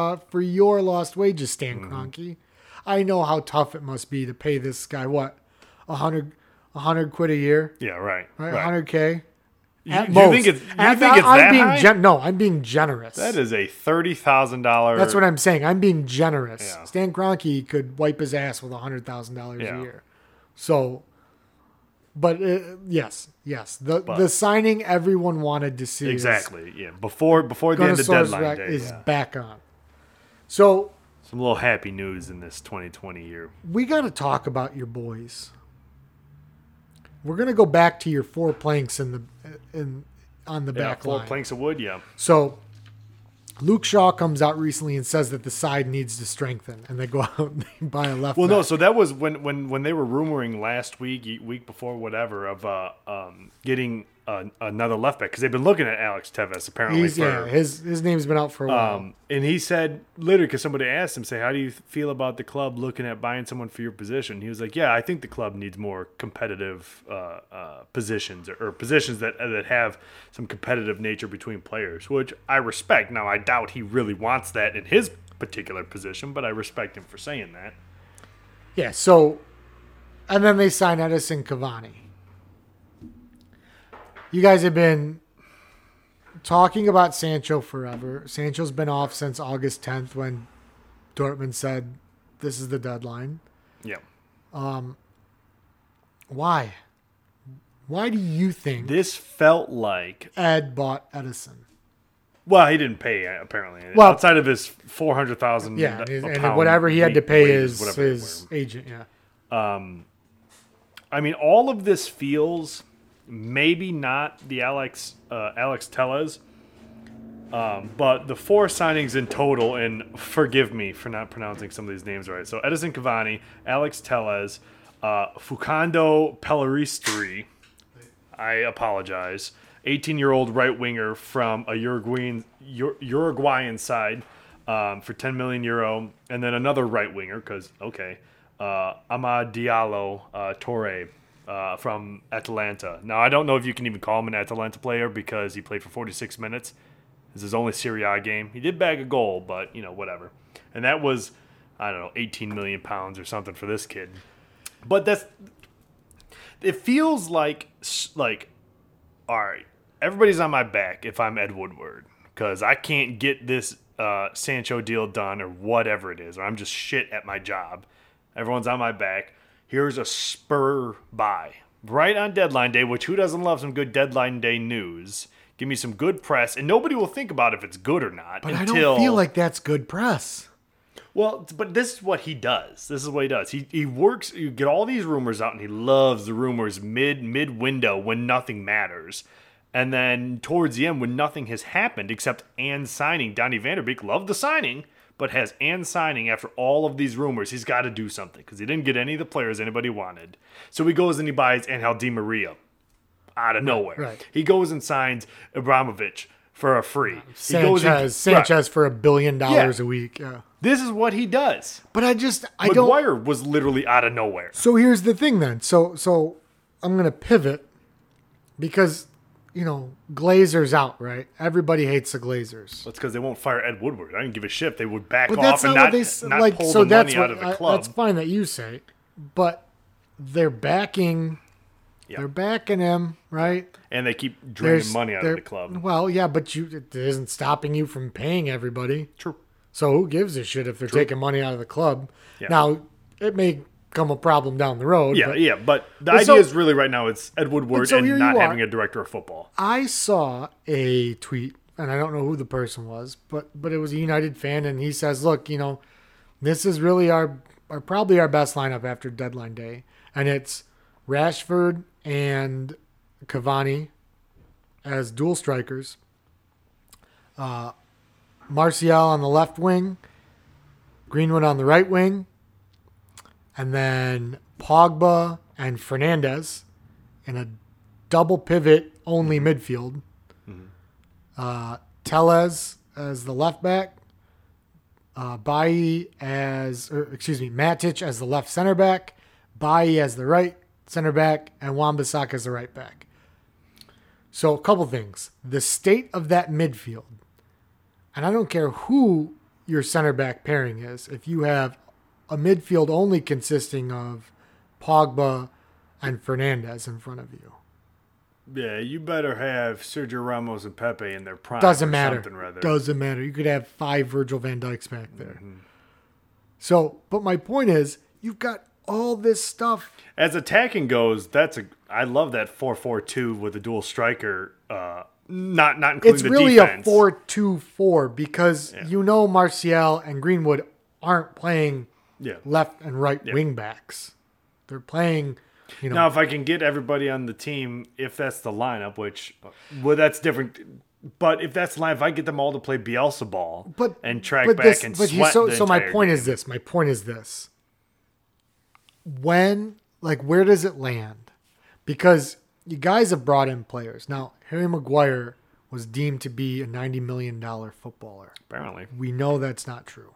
lost wages, Stan Kroenke. I know how tough it must be to pay this guy, what, 100 quid a year? Yeah, right. 100K. I'm being generous. That is a $30,000. That's what I'm saying. I'm being generous. Yeah. Stan Kroenke could wipe his ass with $100,000 a year. So, but yes. The signing everyone wanted to see. Exactly. Yeah. Before the end of deadline day is back on. So some little happy news in this 2020 year. We got to talk about your boys. We're gonna go back to your four planks on the back line. 4 planks of wood, yeah. So Luke Shaw comes out recently and says that the side needs to strengthen, and they go out and they buy a left. Well, back. No, so that was when they were rumoring last week before, whatever, of getting another left back because they've been looking at Alex Telles apparently. His name's been out for a while, and he said literally because somebody asked him, "Say, how do you feel about the club looking at buying someone for your position?" He was like, "Yeah, I think the club needs more competitive positions or positions that have some competitive nature between players," which I respect. Now, I doubt he really wants that in his particular position, but I respect him for saying that. Yeah. So, and then they sign Edison Cavani. You guys have been talking about Sancho forever. Sancho's been off since August 10th when Dortmund said this is the deadline. Yeah. Why? Why do you think this felt like Ed bought Edison? Well, he didn't pay apparently. Well, outside of his $400,000, yeah, and whatever he had to pay his agent. Yeah. I mean, all of this feels. Maybe not the Alex Telles, but the 4 signings in total, and forgive me for not pronouncing some of these names right. So Edison Cavani, Alex Telles, Fukando Pelleristri, I apologize, 18-year-old right winger from a Uruguayan side for 10 million euro, and then another right winger because Amad Diallo Touré. From Atalanta. Now, I don't know if you can even call him an Atalanta player because he played for 46 minutes. This is his only Serie A game. He did bag a goal, but, whatever. And that was, I don't know, 18 million pounds or something for this kid. But it feels like, all right, everybody's on my back if I'm Ed Woodward because I can't get this Sancho deal done or whatever it is, or I'm just shit at my job. Everyone's on my back. Here's a spur buy right on deadline day, which who doesn't love some good deadline day news? Give me some good press, and nobody will think about if it's good or not. But I don't feel like that's good press. Well, but this is what he does. This is what he does. He works. You get all these rumors out, and he loves the rumors mid window when nothing matters, and then towards the end when nothing has happened except signing. Donny van der Beek loved the signing. but has Anne signing after all of these rumors. He's got to do something because he didn't get any of the players anybody wanted. So he goes and he buys Angel Di Maria out of nowhere. Right. He goes and signs Abramovich for a free. Sanchez for $1 billion a week. Yeah. This is what he does. But Maguire was literally out of nowhere. So here's the thing then. So I'm going to pivot because, you know, Glazer's out, right? Everybody hates the Glazers. That's because they won't fire Ed Woodward. I didn't give a shit. They would back off and not pull the money out of the club. That's fine that you say, but they're backing... Yep. They're backing him, right? And they keep draining money out of the club. Well, yeah, but it isn't stopping you from paying everybody. True. So who gives a shit if they're taking money out of the club? Yeah. Now, it may come a problem down the road. Yeah, but the idea is really right now it's Ed Woodward and not having a director of football. I saw a tweet, and I don't know who the person was, but it was a United fan, and he says, look, you know, this is really probably our best lineup after deadline day, and it's Rashford and Cavani as dual strikers. Martial on the left wing, Greenwood on the right wing, and then Pogba and Fernandes in a double pivot only midfield. Mm-hmm. Tellez as the left back, Matic as the left center back, Bailly as the right center back, and Wan-Bissaka is the right back. So a couple things. The state of that midfield, and I don't care who your center back pairing is, if you have a midfield only consisting of Pogba and Fernandes in front of you. Yeah, you better have Sergio Ramos and Pepe in their prime. Doesn't matter. Doesn't matter. You could have 5 Virgil van Dijks back there. Mm-hmm. So, but my point is, you've got all this stuff. As attacking goes, I love that 4-4-2 with a dual striker. Not including the defense. It's really a 4-2-4 because Martial and Greenwood aren't playing left and right wing backs. They're playing. You know, now, if I can get everybody on the team, if that's the lineup, which that's different. But if that's live, I get them all to play Bielsa ball and track back and sweat. So my point is this. Where does it land? Because you guys have brought in players. Now, Harry Maguire was deemed to be a $90 million footballer. Apparently. We know that's not true.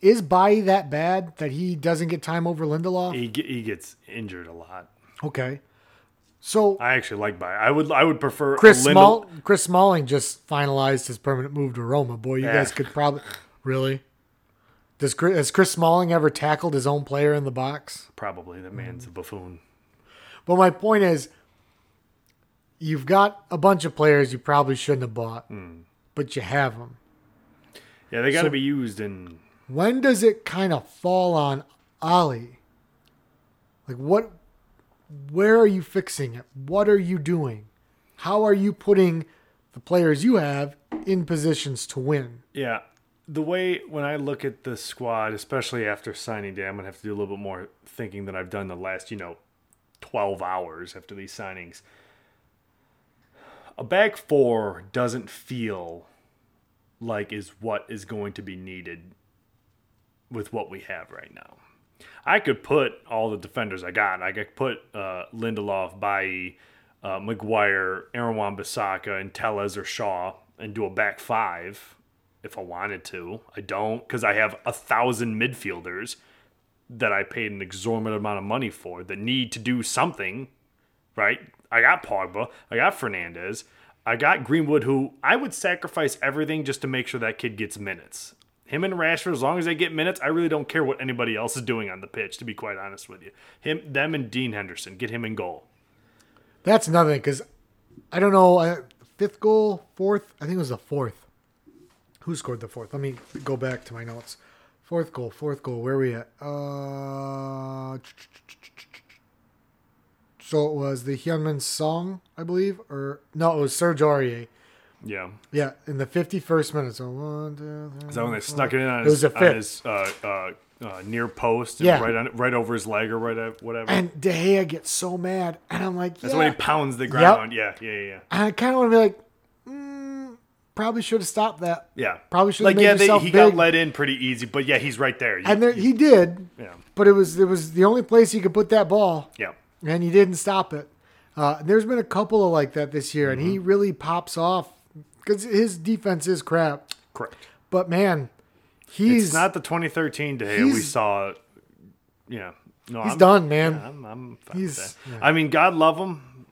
Is Bailly that bad that he doesn't get time over Lindelof? He gets injured a lot. Okay. So I actually like Bailly. I would prefer Chris Smalling just finalized his permanent move to Roma. Boy, you guys could probably... Really? Has Chris Smalling ever tackled his own player in the box? Probably. That man's a buffoon. But my point is, you've got a bunch of players you probably shouldn't have bought, but you have them. Yeah, they got to be used. And when does it kind of fall on Ollie? Like, where are you fixing it? What are you doing? How are you putting the players you have in positions to win? Yeah. The way when I look at the squad, especially after signing day, I'm going to have to do a little bit more thinking than I've done the last, 12 hours after these signings. A back four doesn't feel like is what is going to be needed with what we have right now. I could put all the defenders I got. I could put Lindelof, Bailly, Maguire, Aaron Wan-Bissaka, and Tellez or Shaw and do a back five. If I wanted to, I don't, because I have 1,000 midfielders that I paid an exorbitant amount of money for that need to do something, right? I got Pogba, I got Fernandes, I got Greenwood, who I would sacrifice everything just to make sure that kid gets minutes. Him and Rashford, as long as they get minutes, I really don't care what anybody else is doing on the pitch, to be quite honest with you. Them and Dean Henderson, get him in goal. That's another thing, because I don't know, I think it was the fourth. Who scored the fourth? Let me go back to my notes. Fourth goal. Where are we at? So it was the Hyunmin Song, I believe. It was Serge Aurier. Yeah. Yeah, in the 51st minute. So one, two, three, is that when they snuck it in on his near post? And right over his leg or right at whatever. And De Gea gets so mad. And I'm like, yeah. That's when he pounds the ground. Yep. Yeah. And I kind of want to be like, probably should have stopped that. Yeah. Probably should have made yourself big. Got let in pretty easy, but yeah, he's right there. He did. Yeah. But it was the only place he could put that ball. Yeah. And he didn't stop it. There's been a couple of like that this year, mm-hmm. and he really pops off because his defense is crap. Correct. But man, it's not the 2013 day we saw. Yeah. No, he's done, man. Yeah, I'm fine with that. Yeah. I mean, God love him.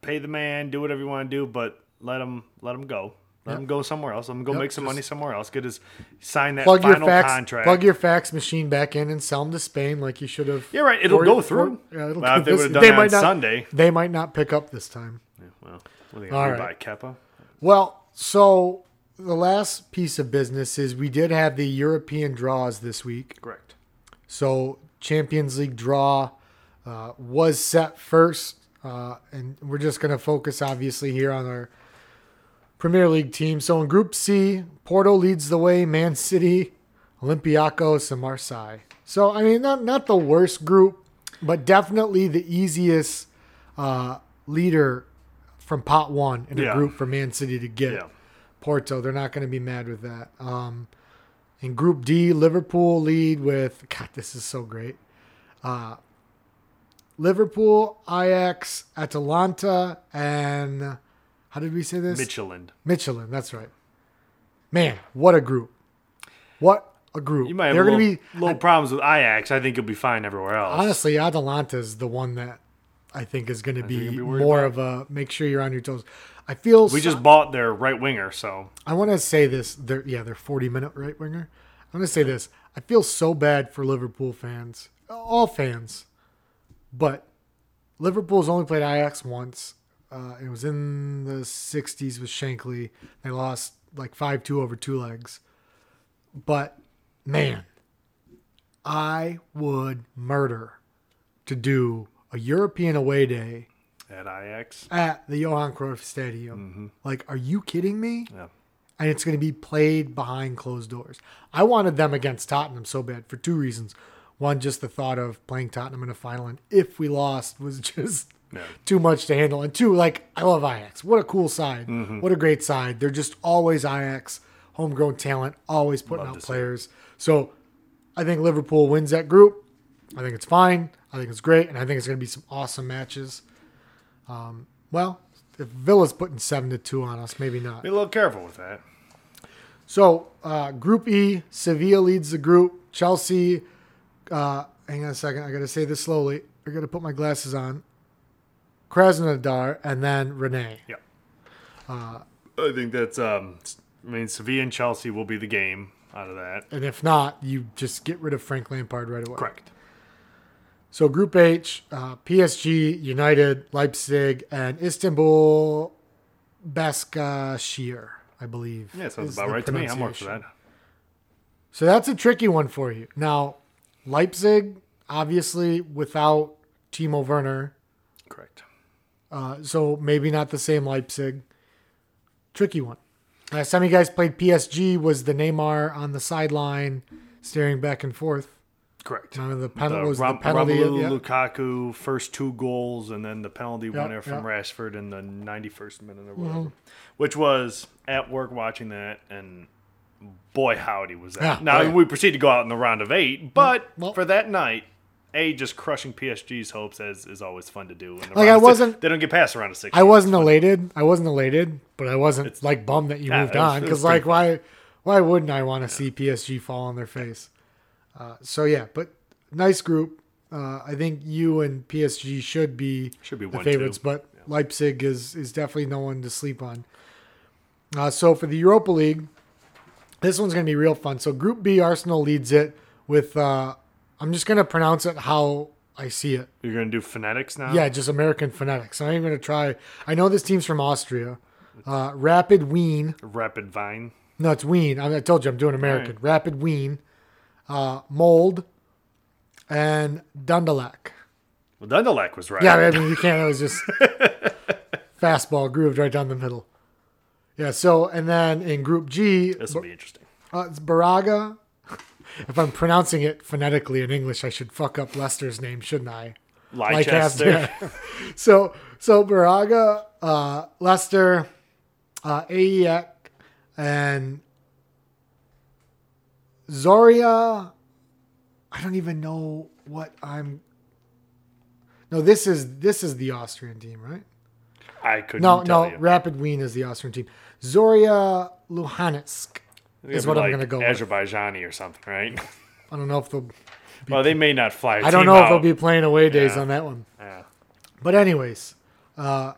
Pay the man, do whatever you want to do, but let him go. Let him go somewhere else. Let him go make some money somewhere else. Sign that final contract. Plug your fax machine back in and sell him to Spain like you should have. Yeah, right. It'll go through. Yeah, it'll go through. They might not, Sunday. They might not pick up this time. Yeah, well, what are they going to buy, Kepa? Well, so the last piece of business is we did have the European draws this week. Correct. So Champions League draw was set first. And we're just going to focus, obviously, here on our Premier League team. So in Group C, Porto leads the way, Man City, Olympiacos, and Marseille. So, I mean, not the worst group, but definitely the easiest leader from pot one in a group for Man City to get. Yeah. Porto, they're not going to be mad with that. In Group D, Liverpool lead with, God, this is so great. Liverpool, Ajax, Atalanta, and... How did we say this? Michelin, that's right. Man, what a group. What a group. You might have little problems with Ajax. I think you'll be fine everywhere else. Honestly, Atalanta is the one that I think is going to be more of a make sure you're on your toes. I feel just bought their right winger, so. I want to say this. Their 40-minute right winger. I'm going to say this. I feel so bad for Liverpool fans, all fans, but Liverpool's only played Ajax once. It was in the 60s with Shankly. They lost like 5-2 over two legs. But, man, I would murder to do a European away day. At Ajax? At the Johan Cruyff Stadium. Mm-hmm. Like, are you kidding me? Yeah. And it's going to be played behind closed doors. I wanted them against Tottenham so bad for two reasons. One, just the thought of playing Tottenham in a final, and if we lost was just... No. Too much to handle. And two, like, I love Ajax. What a cool side. Mm-hmm. What a great side. They're just always Ajax, homegrown talent, always putting out players. So I think Liverpool wins that group. I think it's fine. I think it's great. And I think it's going to be some awesome matches. Well, if Villa's putting 7-2 on us, maybe not. Be a little careful with that. So Group E, Sevilla leads the group. Chelsea, hang on a second. I got to say this slowly. I got to put my glasses on. Krasnodar, and then Rennes. Yeah. I think that's, Sevilla and Chelsea will be the game out of that. And if not, you just get rid of Frank Lampard right away. Correct. So Group H, PSG, United, Leipzig, and Istanbul, Başakşehir, I believe. Yeah, sounds about right to me. I'm more for that. So that's a tricky one for you. Now, Leipzig, obviously, without Timo Werner. Correct. So maybe not the same Leipzig. Tricky one. Last time you guys played PSG was the Neymar on the sideline staring back and forth. Correct. The penalty. Lukaku, first two goals, and then the penalty winner from Rashford in the 91st minute or whatever, which was at work watching that, and boy, howdy was that. Yeah, we proceed to go out in the round of 8, but for that night, just crushing PSG's hopes is always fun to do. They don't get past the round of 16. I wasn't elated, but I wasn't bummed that you moved on because why wouldn't I want to see PSG fall on their face? But nice group. I think you and PSG should be the favorites, but Leipzig is definitely no one to sleep on. So for the Europa League, this one's going to be real fun. So Group B, Arsenal leads it with. I'm just going to pronounce it how I see it. You're going to do phonetics now? Yeah, just American phonetics. I'm even going to try. I know this team's from Austria. Rapid Wien. Rapid Vine. No, it's Wien. I told you I'm doing American. Right. Rapid Wien. Mold. And Dundalak. Well, Dundalak was right. Yeah, I mean, you can't. It was just fastball grooved right down the middle. Yeah, so, and then in Group G. This will be interesting. It's Braga. If I'm pronouncing it phonetically in English, I should fuck up Leicester's name, shouldn't I? Leicester. So Braga, Leicester, AEK and Zoria. I don't even know what I'm. No, this is the Austrian team, right? I couldn't tell you. Rapid Wien is the Austrian team. Zorya Luhansk is what I'm going to go with. Azerbaijani or something, right? I don't know if they'll. Well, they may not fly. I don't know if they'll be playing away days on that one. Yeah. But anyways, so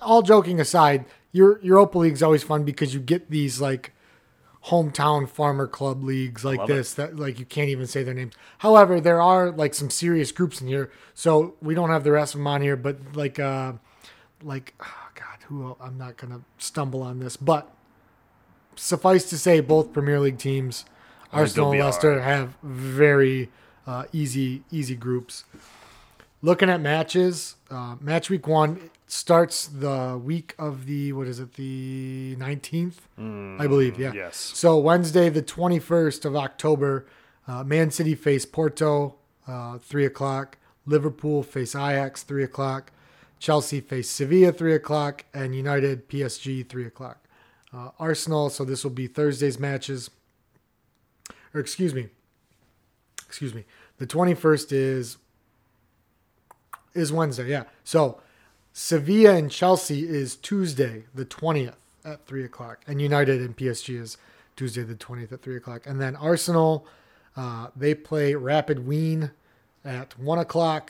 all joking aside, your Europa League's always fun because you get these like hometown farmer club leagues like this that like you can't even say their names. However, there are like some serious groups in here, so we don't have the rest of them on here. But like oh God, who else? I'm not gonna stumble on this, but suffice to say, both Premier League teams. Arsenal and Leicester have very easy groups. Looking at matches, match week one starts the week of the 19th, I believe. Yeah. Yes. So Wednesday, the 21st of October, Man City face Porto, 3:00. Liverpool face Ajax, 3:00. Chelsea face Sevilla, 3:00. And United PSG, 3:00. Arsenal. So this will be Thursday's matches. Or excuse me. The 21st is Wednesday. Yeah. So Sevilla and Chelsea is Tuesday, the 20th at 3:00, and United and PSG is Tuesday, the 20th at 3:00. And then Arsenal, they play Rapid Wien at 1:00,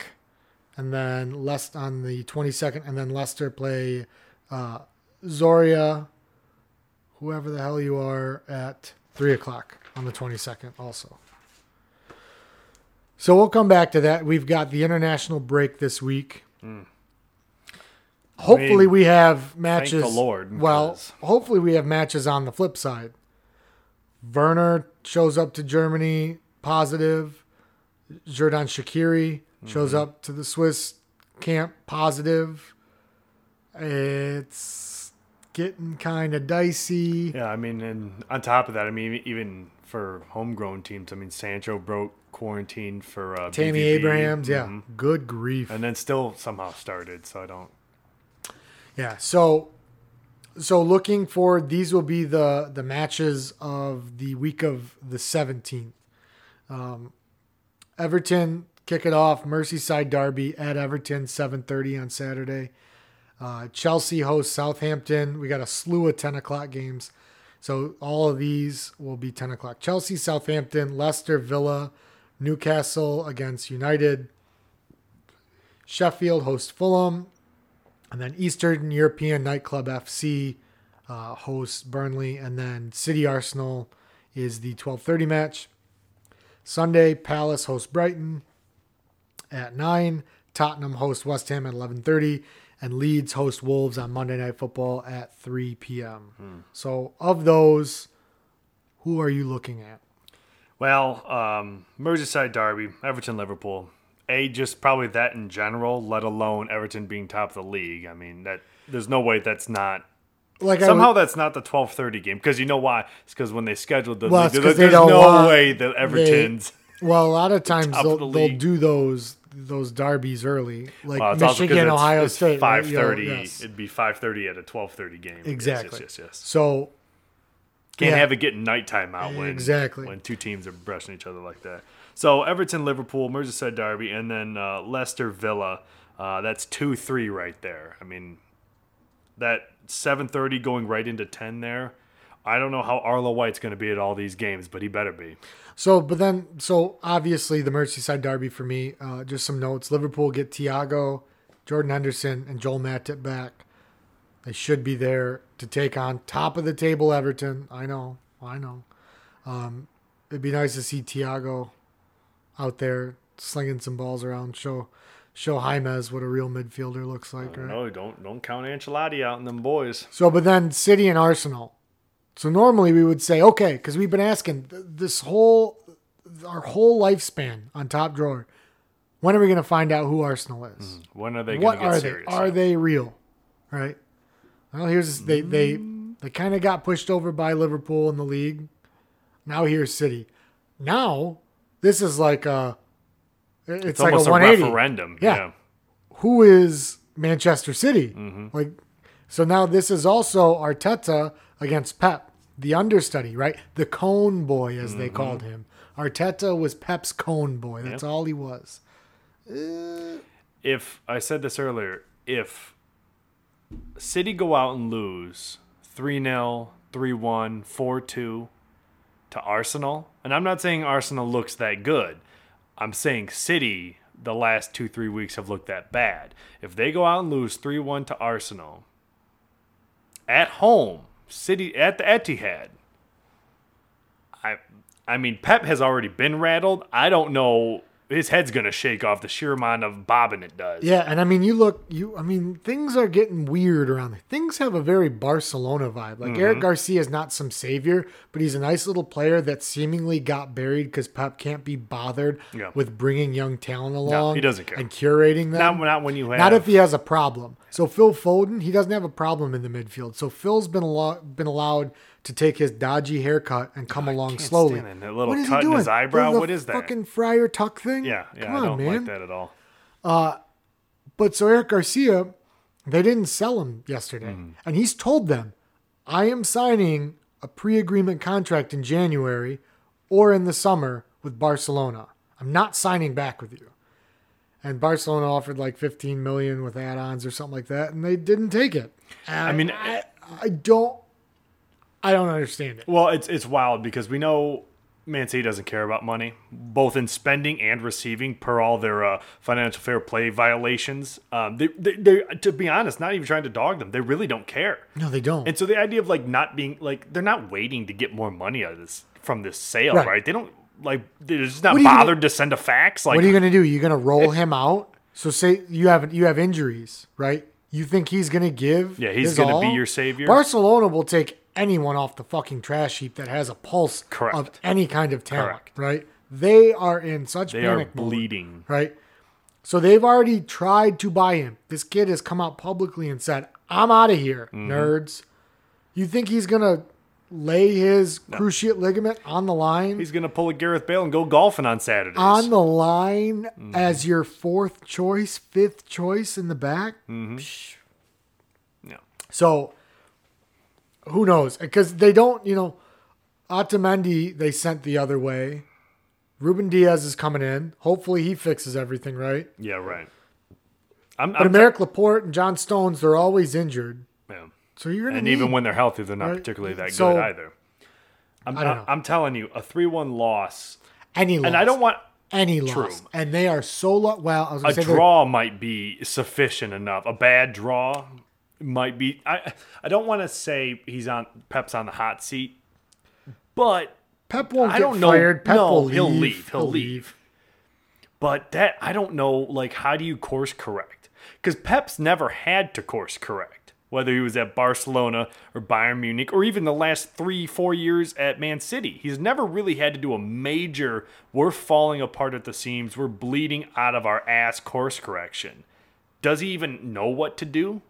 and then Leicester on the 22nd, and then Leicester play Zorya, whoever the hell you are, at 3:00. On the 22nd also. So we'll come back to that. We've got the international break this week. Hopefully we have matches. Thank the Lord. Well, hopefully we have matches on the flip side. Werner shows up to Germany, positive. Xherdan Shaqiri shows up to the Swiss camp, positive. It's getting kind of dicey. Yeah, I mean, and on top of that, I mean, even for homegrown teams, I mean, Sancho broke quarantine for Tammy BVB. Abrahams. Mm-hmm. Yeah, good grief. And then still somehow started, so I don't. Yeah, so looking forward, these will be the matches of the week of the 17th. Everton kick it off, Merseyside derby at Everton, 7:30 on Saturday. Chelsea hosts Southampton. We got a slew of 10 o'clock games. So all of these will be 10 o'clock. Chelsea, Southampton, Leicester, Villa, Newcastle against United. Sheffield hosts Fulham. And then Eastern European Nightclub FC hosts Burnley. And then City Arsenal is the 12:30 match. Sunday, Palace hosts Brighton at 9. Tottenham hosts West Ham at 11:30. And Leeds host Wolves on Monday Night Football at 3 p.m. So of those, who are you looking at? Well, Merseyside derby, Everton-Liverpool. Just probably that in general, let alone Everton being top of the league. I mean, that there's no way that's not. That's not the 12:30 game, because you know why? It's because when they scheduled the league, there's no way that Everton's. A lot of times they'll do those derbies early, like Michigan, Ohio State. 5:30. Yes. It'd be 5:30 at a 12:30 game. Exactly. Yes. So can't have it getting nighttime out when two teams are brushing each other like that. So Everton, Liverpool, Merseyside derby, and then Leicester, Villa. That's 2-3 right there. I mean, that 7:30 going right into 10 there. I don't know how Arlo White's going to be at all these games, but he better be. So obviously the Merseyside derby for me, just some notes. Liverpool get Thiago, Jordan Henderson, and Joel Matip back. They should be there to take on top of the table Everton. I know. It'd be nice to see Thiago out there slinging some balls around, show James what a real midfielder looks like. Right? No, don't count Ancelotti out in them boys. So, but then City and Arsenal. So normally we would say, okay, because we've been asking this our whole lifespan on Top Drawer, when are we going to find out who Arsenal is? When are they going to get serious? Are they real? Right? Well, here's they kind of got pushed over by Liverpool in the league. Now here's City. Now this is like a 180. It's almost a referendum. Yeah. Who is Manchester City. Mm-hmm. Like, so now this is also Arteta against Pep, the understudy, right? The cone boy, as they called him. Arteta was Pep's cone boy. That's all he was. If I said this earlier, if City go out and lose 3-0, 3-1, 4-2 to Arsenal, and I'm not saying Arsenal looks that good. I'm saying City the last 2-3 weeks have looked that bad. If they go out and lose 3-1 to Arsenal at home, City at the Etihad, I mean, Pep has already been rattled. I don't know. His head's going to shake off the sheer amount of bobbing it does. Yeah, and I mean, things are getting weird around there. Things have a very Barcelona vibe. Like, Eric Garcia is not some savior, but he's a nice little player that seemingly got buried because Pep can't be bothered with bringing young talent along. No, he doesn't care. And curating them. Not when you have. Not if he has a problem. So Phil Foden, he doesn't have a problem in the midfield. So Phil's been allowed to take his dodgy haircut and come along slowly. That little cut in his eyebrow, what is that? Fucking Friar Tuck thing? Yeah, come on, I don't like that at all. But so Eric Garcia, they didn't sell him yesterday. And he's told them, I am signing a pre-agreement contract in January or in the summer with Barcelona. I'm not signing back with you. And Barcelona offered like $15 million with add-ons or something like that, and they didn't take it. And I don't understand it. Well, it's wild because we know Man City doesn't care about money, both in spending and receiving per all their financial fair play violations. They to be honest, not even trying to dog them. They really don't care. No, they don't. And so the idea of like not being like they're not waiting to get more money out of this from this sale, right? They don't like they're just not bothered to send a fax. Like, what are you going to do? You're going to roll him out? So say you have injuries, right? You think he's going to give? Yeah, he's going to be your savior. Barcelona will take anyone off the fucking trash heap that has a pulse of any kind of talent, right? They are in such panic mode, bleeding, right? So they've already tried to buy him. This kid has come out publicly and said, I'm out of here, nerds. You think he's going to lay his cruciate ligament on the line? He's going to pull a Gareth Bale and go golfing on Saturdays. On the line as your fourth choice, fifth choice in the back? Yeah. So who knows? Because they don't, Otamendi, they sent the other way. Ruben Diaz is coming in. Hopefully he fixes everything, right? Yeah, right. But Americ Laporte and John Stones, they're always injured. Yeah. So you're going to even when they're healthy, they're not particularly that good either. I'm telling you, a 3-1 loss. Any loss. And I don't want any loss. True. And they are so low. Well, I was going to say a draw might be sufficient enough. A bad draw might be. I don't want to say Pep's on the hot seat, but Pep won't get fired. Pep will leave. He'll leave. But that I don't know. Like, how do you course correct? Because Pep's never had to course correct, whether he was at Barcelona or Bayern Munich or even the last 3-4 years at Man City. He's never really had to do a major. We're falling apart at the seams. We're bleeding out of our ass. Course correction. Does he even know what to do?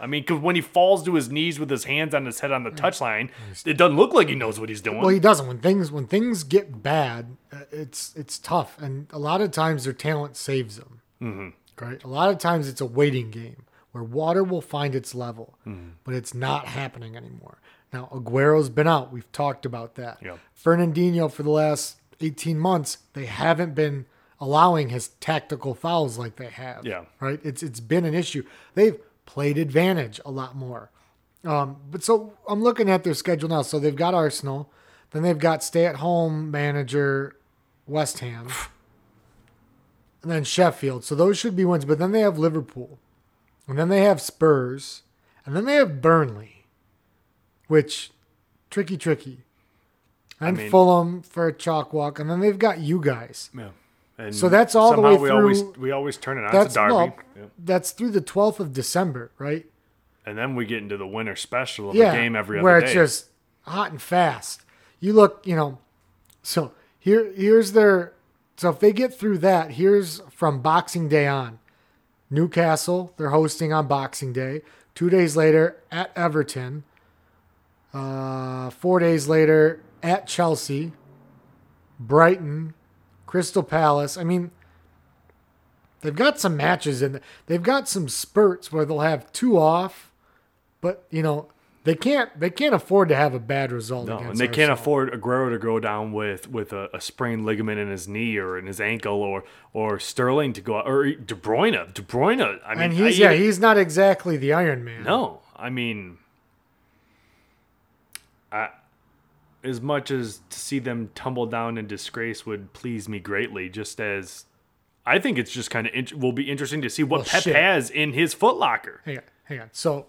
I mean, because when he falls to his knees with his hands on his head on the touchline, it doesn't look like he knows what he's doing. Well, he doesn't. When things get bad, it's tough, and a lot of times their talent saves them. Mm-hmm. Right? A lot of times it's a waiting game where water will find its level, but it's not happening anymore. Now, Aguero's been out. We've talked about that. Yep. Fernandinho for the last 18 months, they haven't been allowing his tactical fouls like they have. Yeah. Right? It's been an issue. They've played advantage a lot more. But so I'm looking at their schedule now. So they've got Arsenal. Then they've got stay-at-home manager West Ham. And then Sheffield. So those should be wins. But then they have Liverpool. And then they have Spurs. And then they have Burnley. Which, tricky. And Fulham for a chalk walk. And then they've got you guys. Yeah. And so that's all the way through. We always turn it on to Derby. Well, that's through the 12th of December, right? And then we get into the winter special of a game every other day. Where it's just hot and fast. You look, so here's their. So if they get through that, here's from Boxing Day on. Newcastle, they're hosting on Boxing Day. 2 days later at Everton. 4 days later at Chelsea. Brighton. Crystal Palace. I mean, They've got some matches and they've got some spurts where they'll have two off, but you know they can't afford to have a bad result. No, against and they Arsenal. Can't afford Aguero to go down with a sprained ligament in his knee or in his ankle or Sterling to go out or De Bruyne. I mean, and he's not exactly the Iron Man. No, I mean, as much as to see them tumble down in disgrace would please me greatly, just as. I think it's just kind of will be interesting to see what Pep has in his footlocker. Hang on. So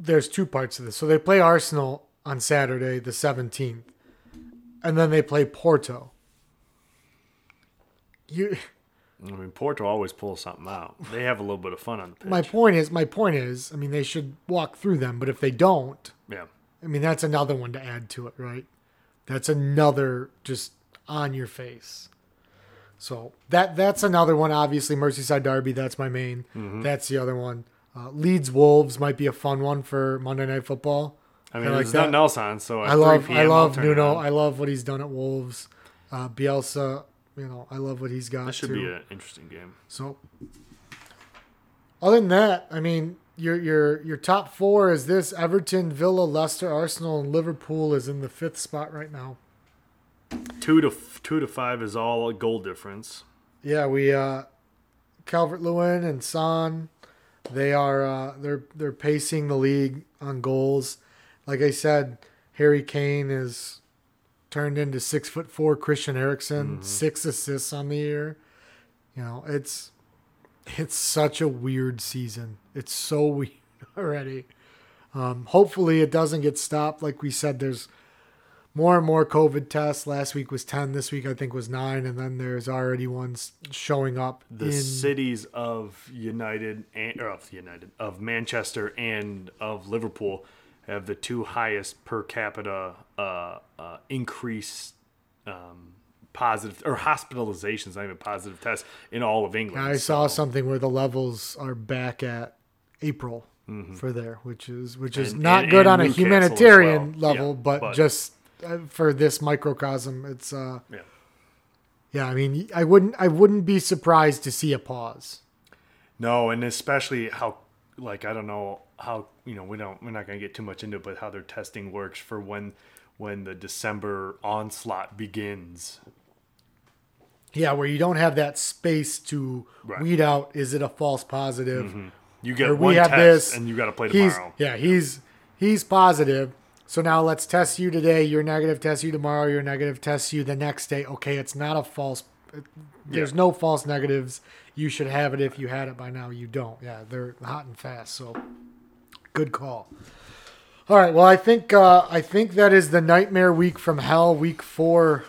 there's two parts of this. So they play Arsenal on Saturday, the 17th, and then they play Porto. Porto always pulls something out. They have a little bit of fun on the pitch. My point is, I mean, they should walk through them, but if they don't, yeah, I mean, that's another one to add to it, right? That's another just on your face. So that's another one. Obviously, Merseyside Derby, that's my main. Mm-hmm. That's the other one. Leeds Wolves might be a fun one for Monday Night Football. I mean, there's nothing else on. So at 3 p.m., I love Nuno. I love what he's done at Wolves. Bielsa, you know, I love what he's got. That should be an interesting game. So, other than that, I mean, your top four is this: Everton, Villa, Leicester, Arsenal, and Liverpool is in the fifth spot right now. 2 to 5 is all a goal difference. Yeah, we Calvert-Lewin and Son, they are they're pacing the league on goals. Like I said, Harry Kane is turned into 6'4" Christian Eriksen, mm-hmm. 6 assists on the year. You know, it's such a weird season. It's so weird already. Hopefully, it doesn't get stopped. Like we said, there's more and more COVID tests. Last week was 10. This week, I think, was 9. And then there's already ones showing up. Cities of Manchester and of Liverpool have the two highest per capita increase positive or hospitalizations, not even positive tests, in all of England. And I saw something where the levels are back at April for there, which is not good on a humanitarian level, but just. For this microcosm, it's I mean, I wouldn't be surprised to see a pause. No, and especially how, like, I don't know how, you know, we're not going to get too much into it, but how their testing works for when the December onslaught begins. Yeah, where you don't have that space to weed out. Is it a false positive? Mm-hmm. You get one test and you got to play tomorrow. He's positive. So now let's test you today. You're negative, test you tomorrow. You're negative, test you the next day. Okay, it's not a false. There's no false negatives. You should have it if you had it by now. You don't. Yeah, they're hot and fast. So good call. All right. Well, I think that is the nightmare week from hell. Week 4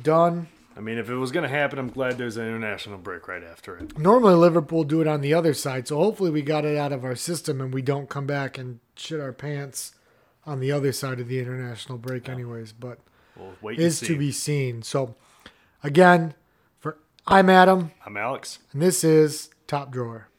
done. I mean, if it was going to happen, I'm glad there's an international break right after it. Normally, Liverpool do it on the other side. So hopefully, we got it out of our system and we don't come back and shit our pants on the other side of the international break anyways, but we'll is to be seen. So, again, I'm Adam. I'm Alex. And this is Top Drawer.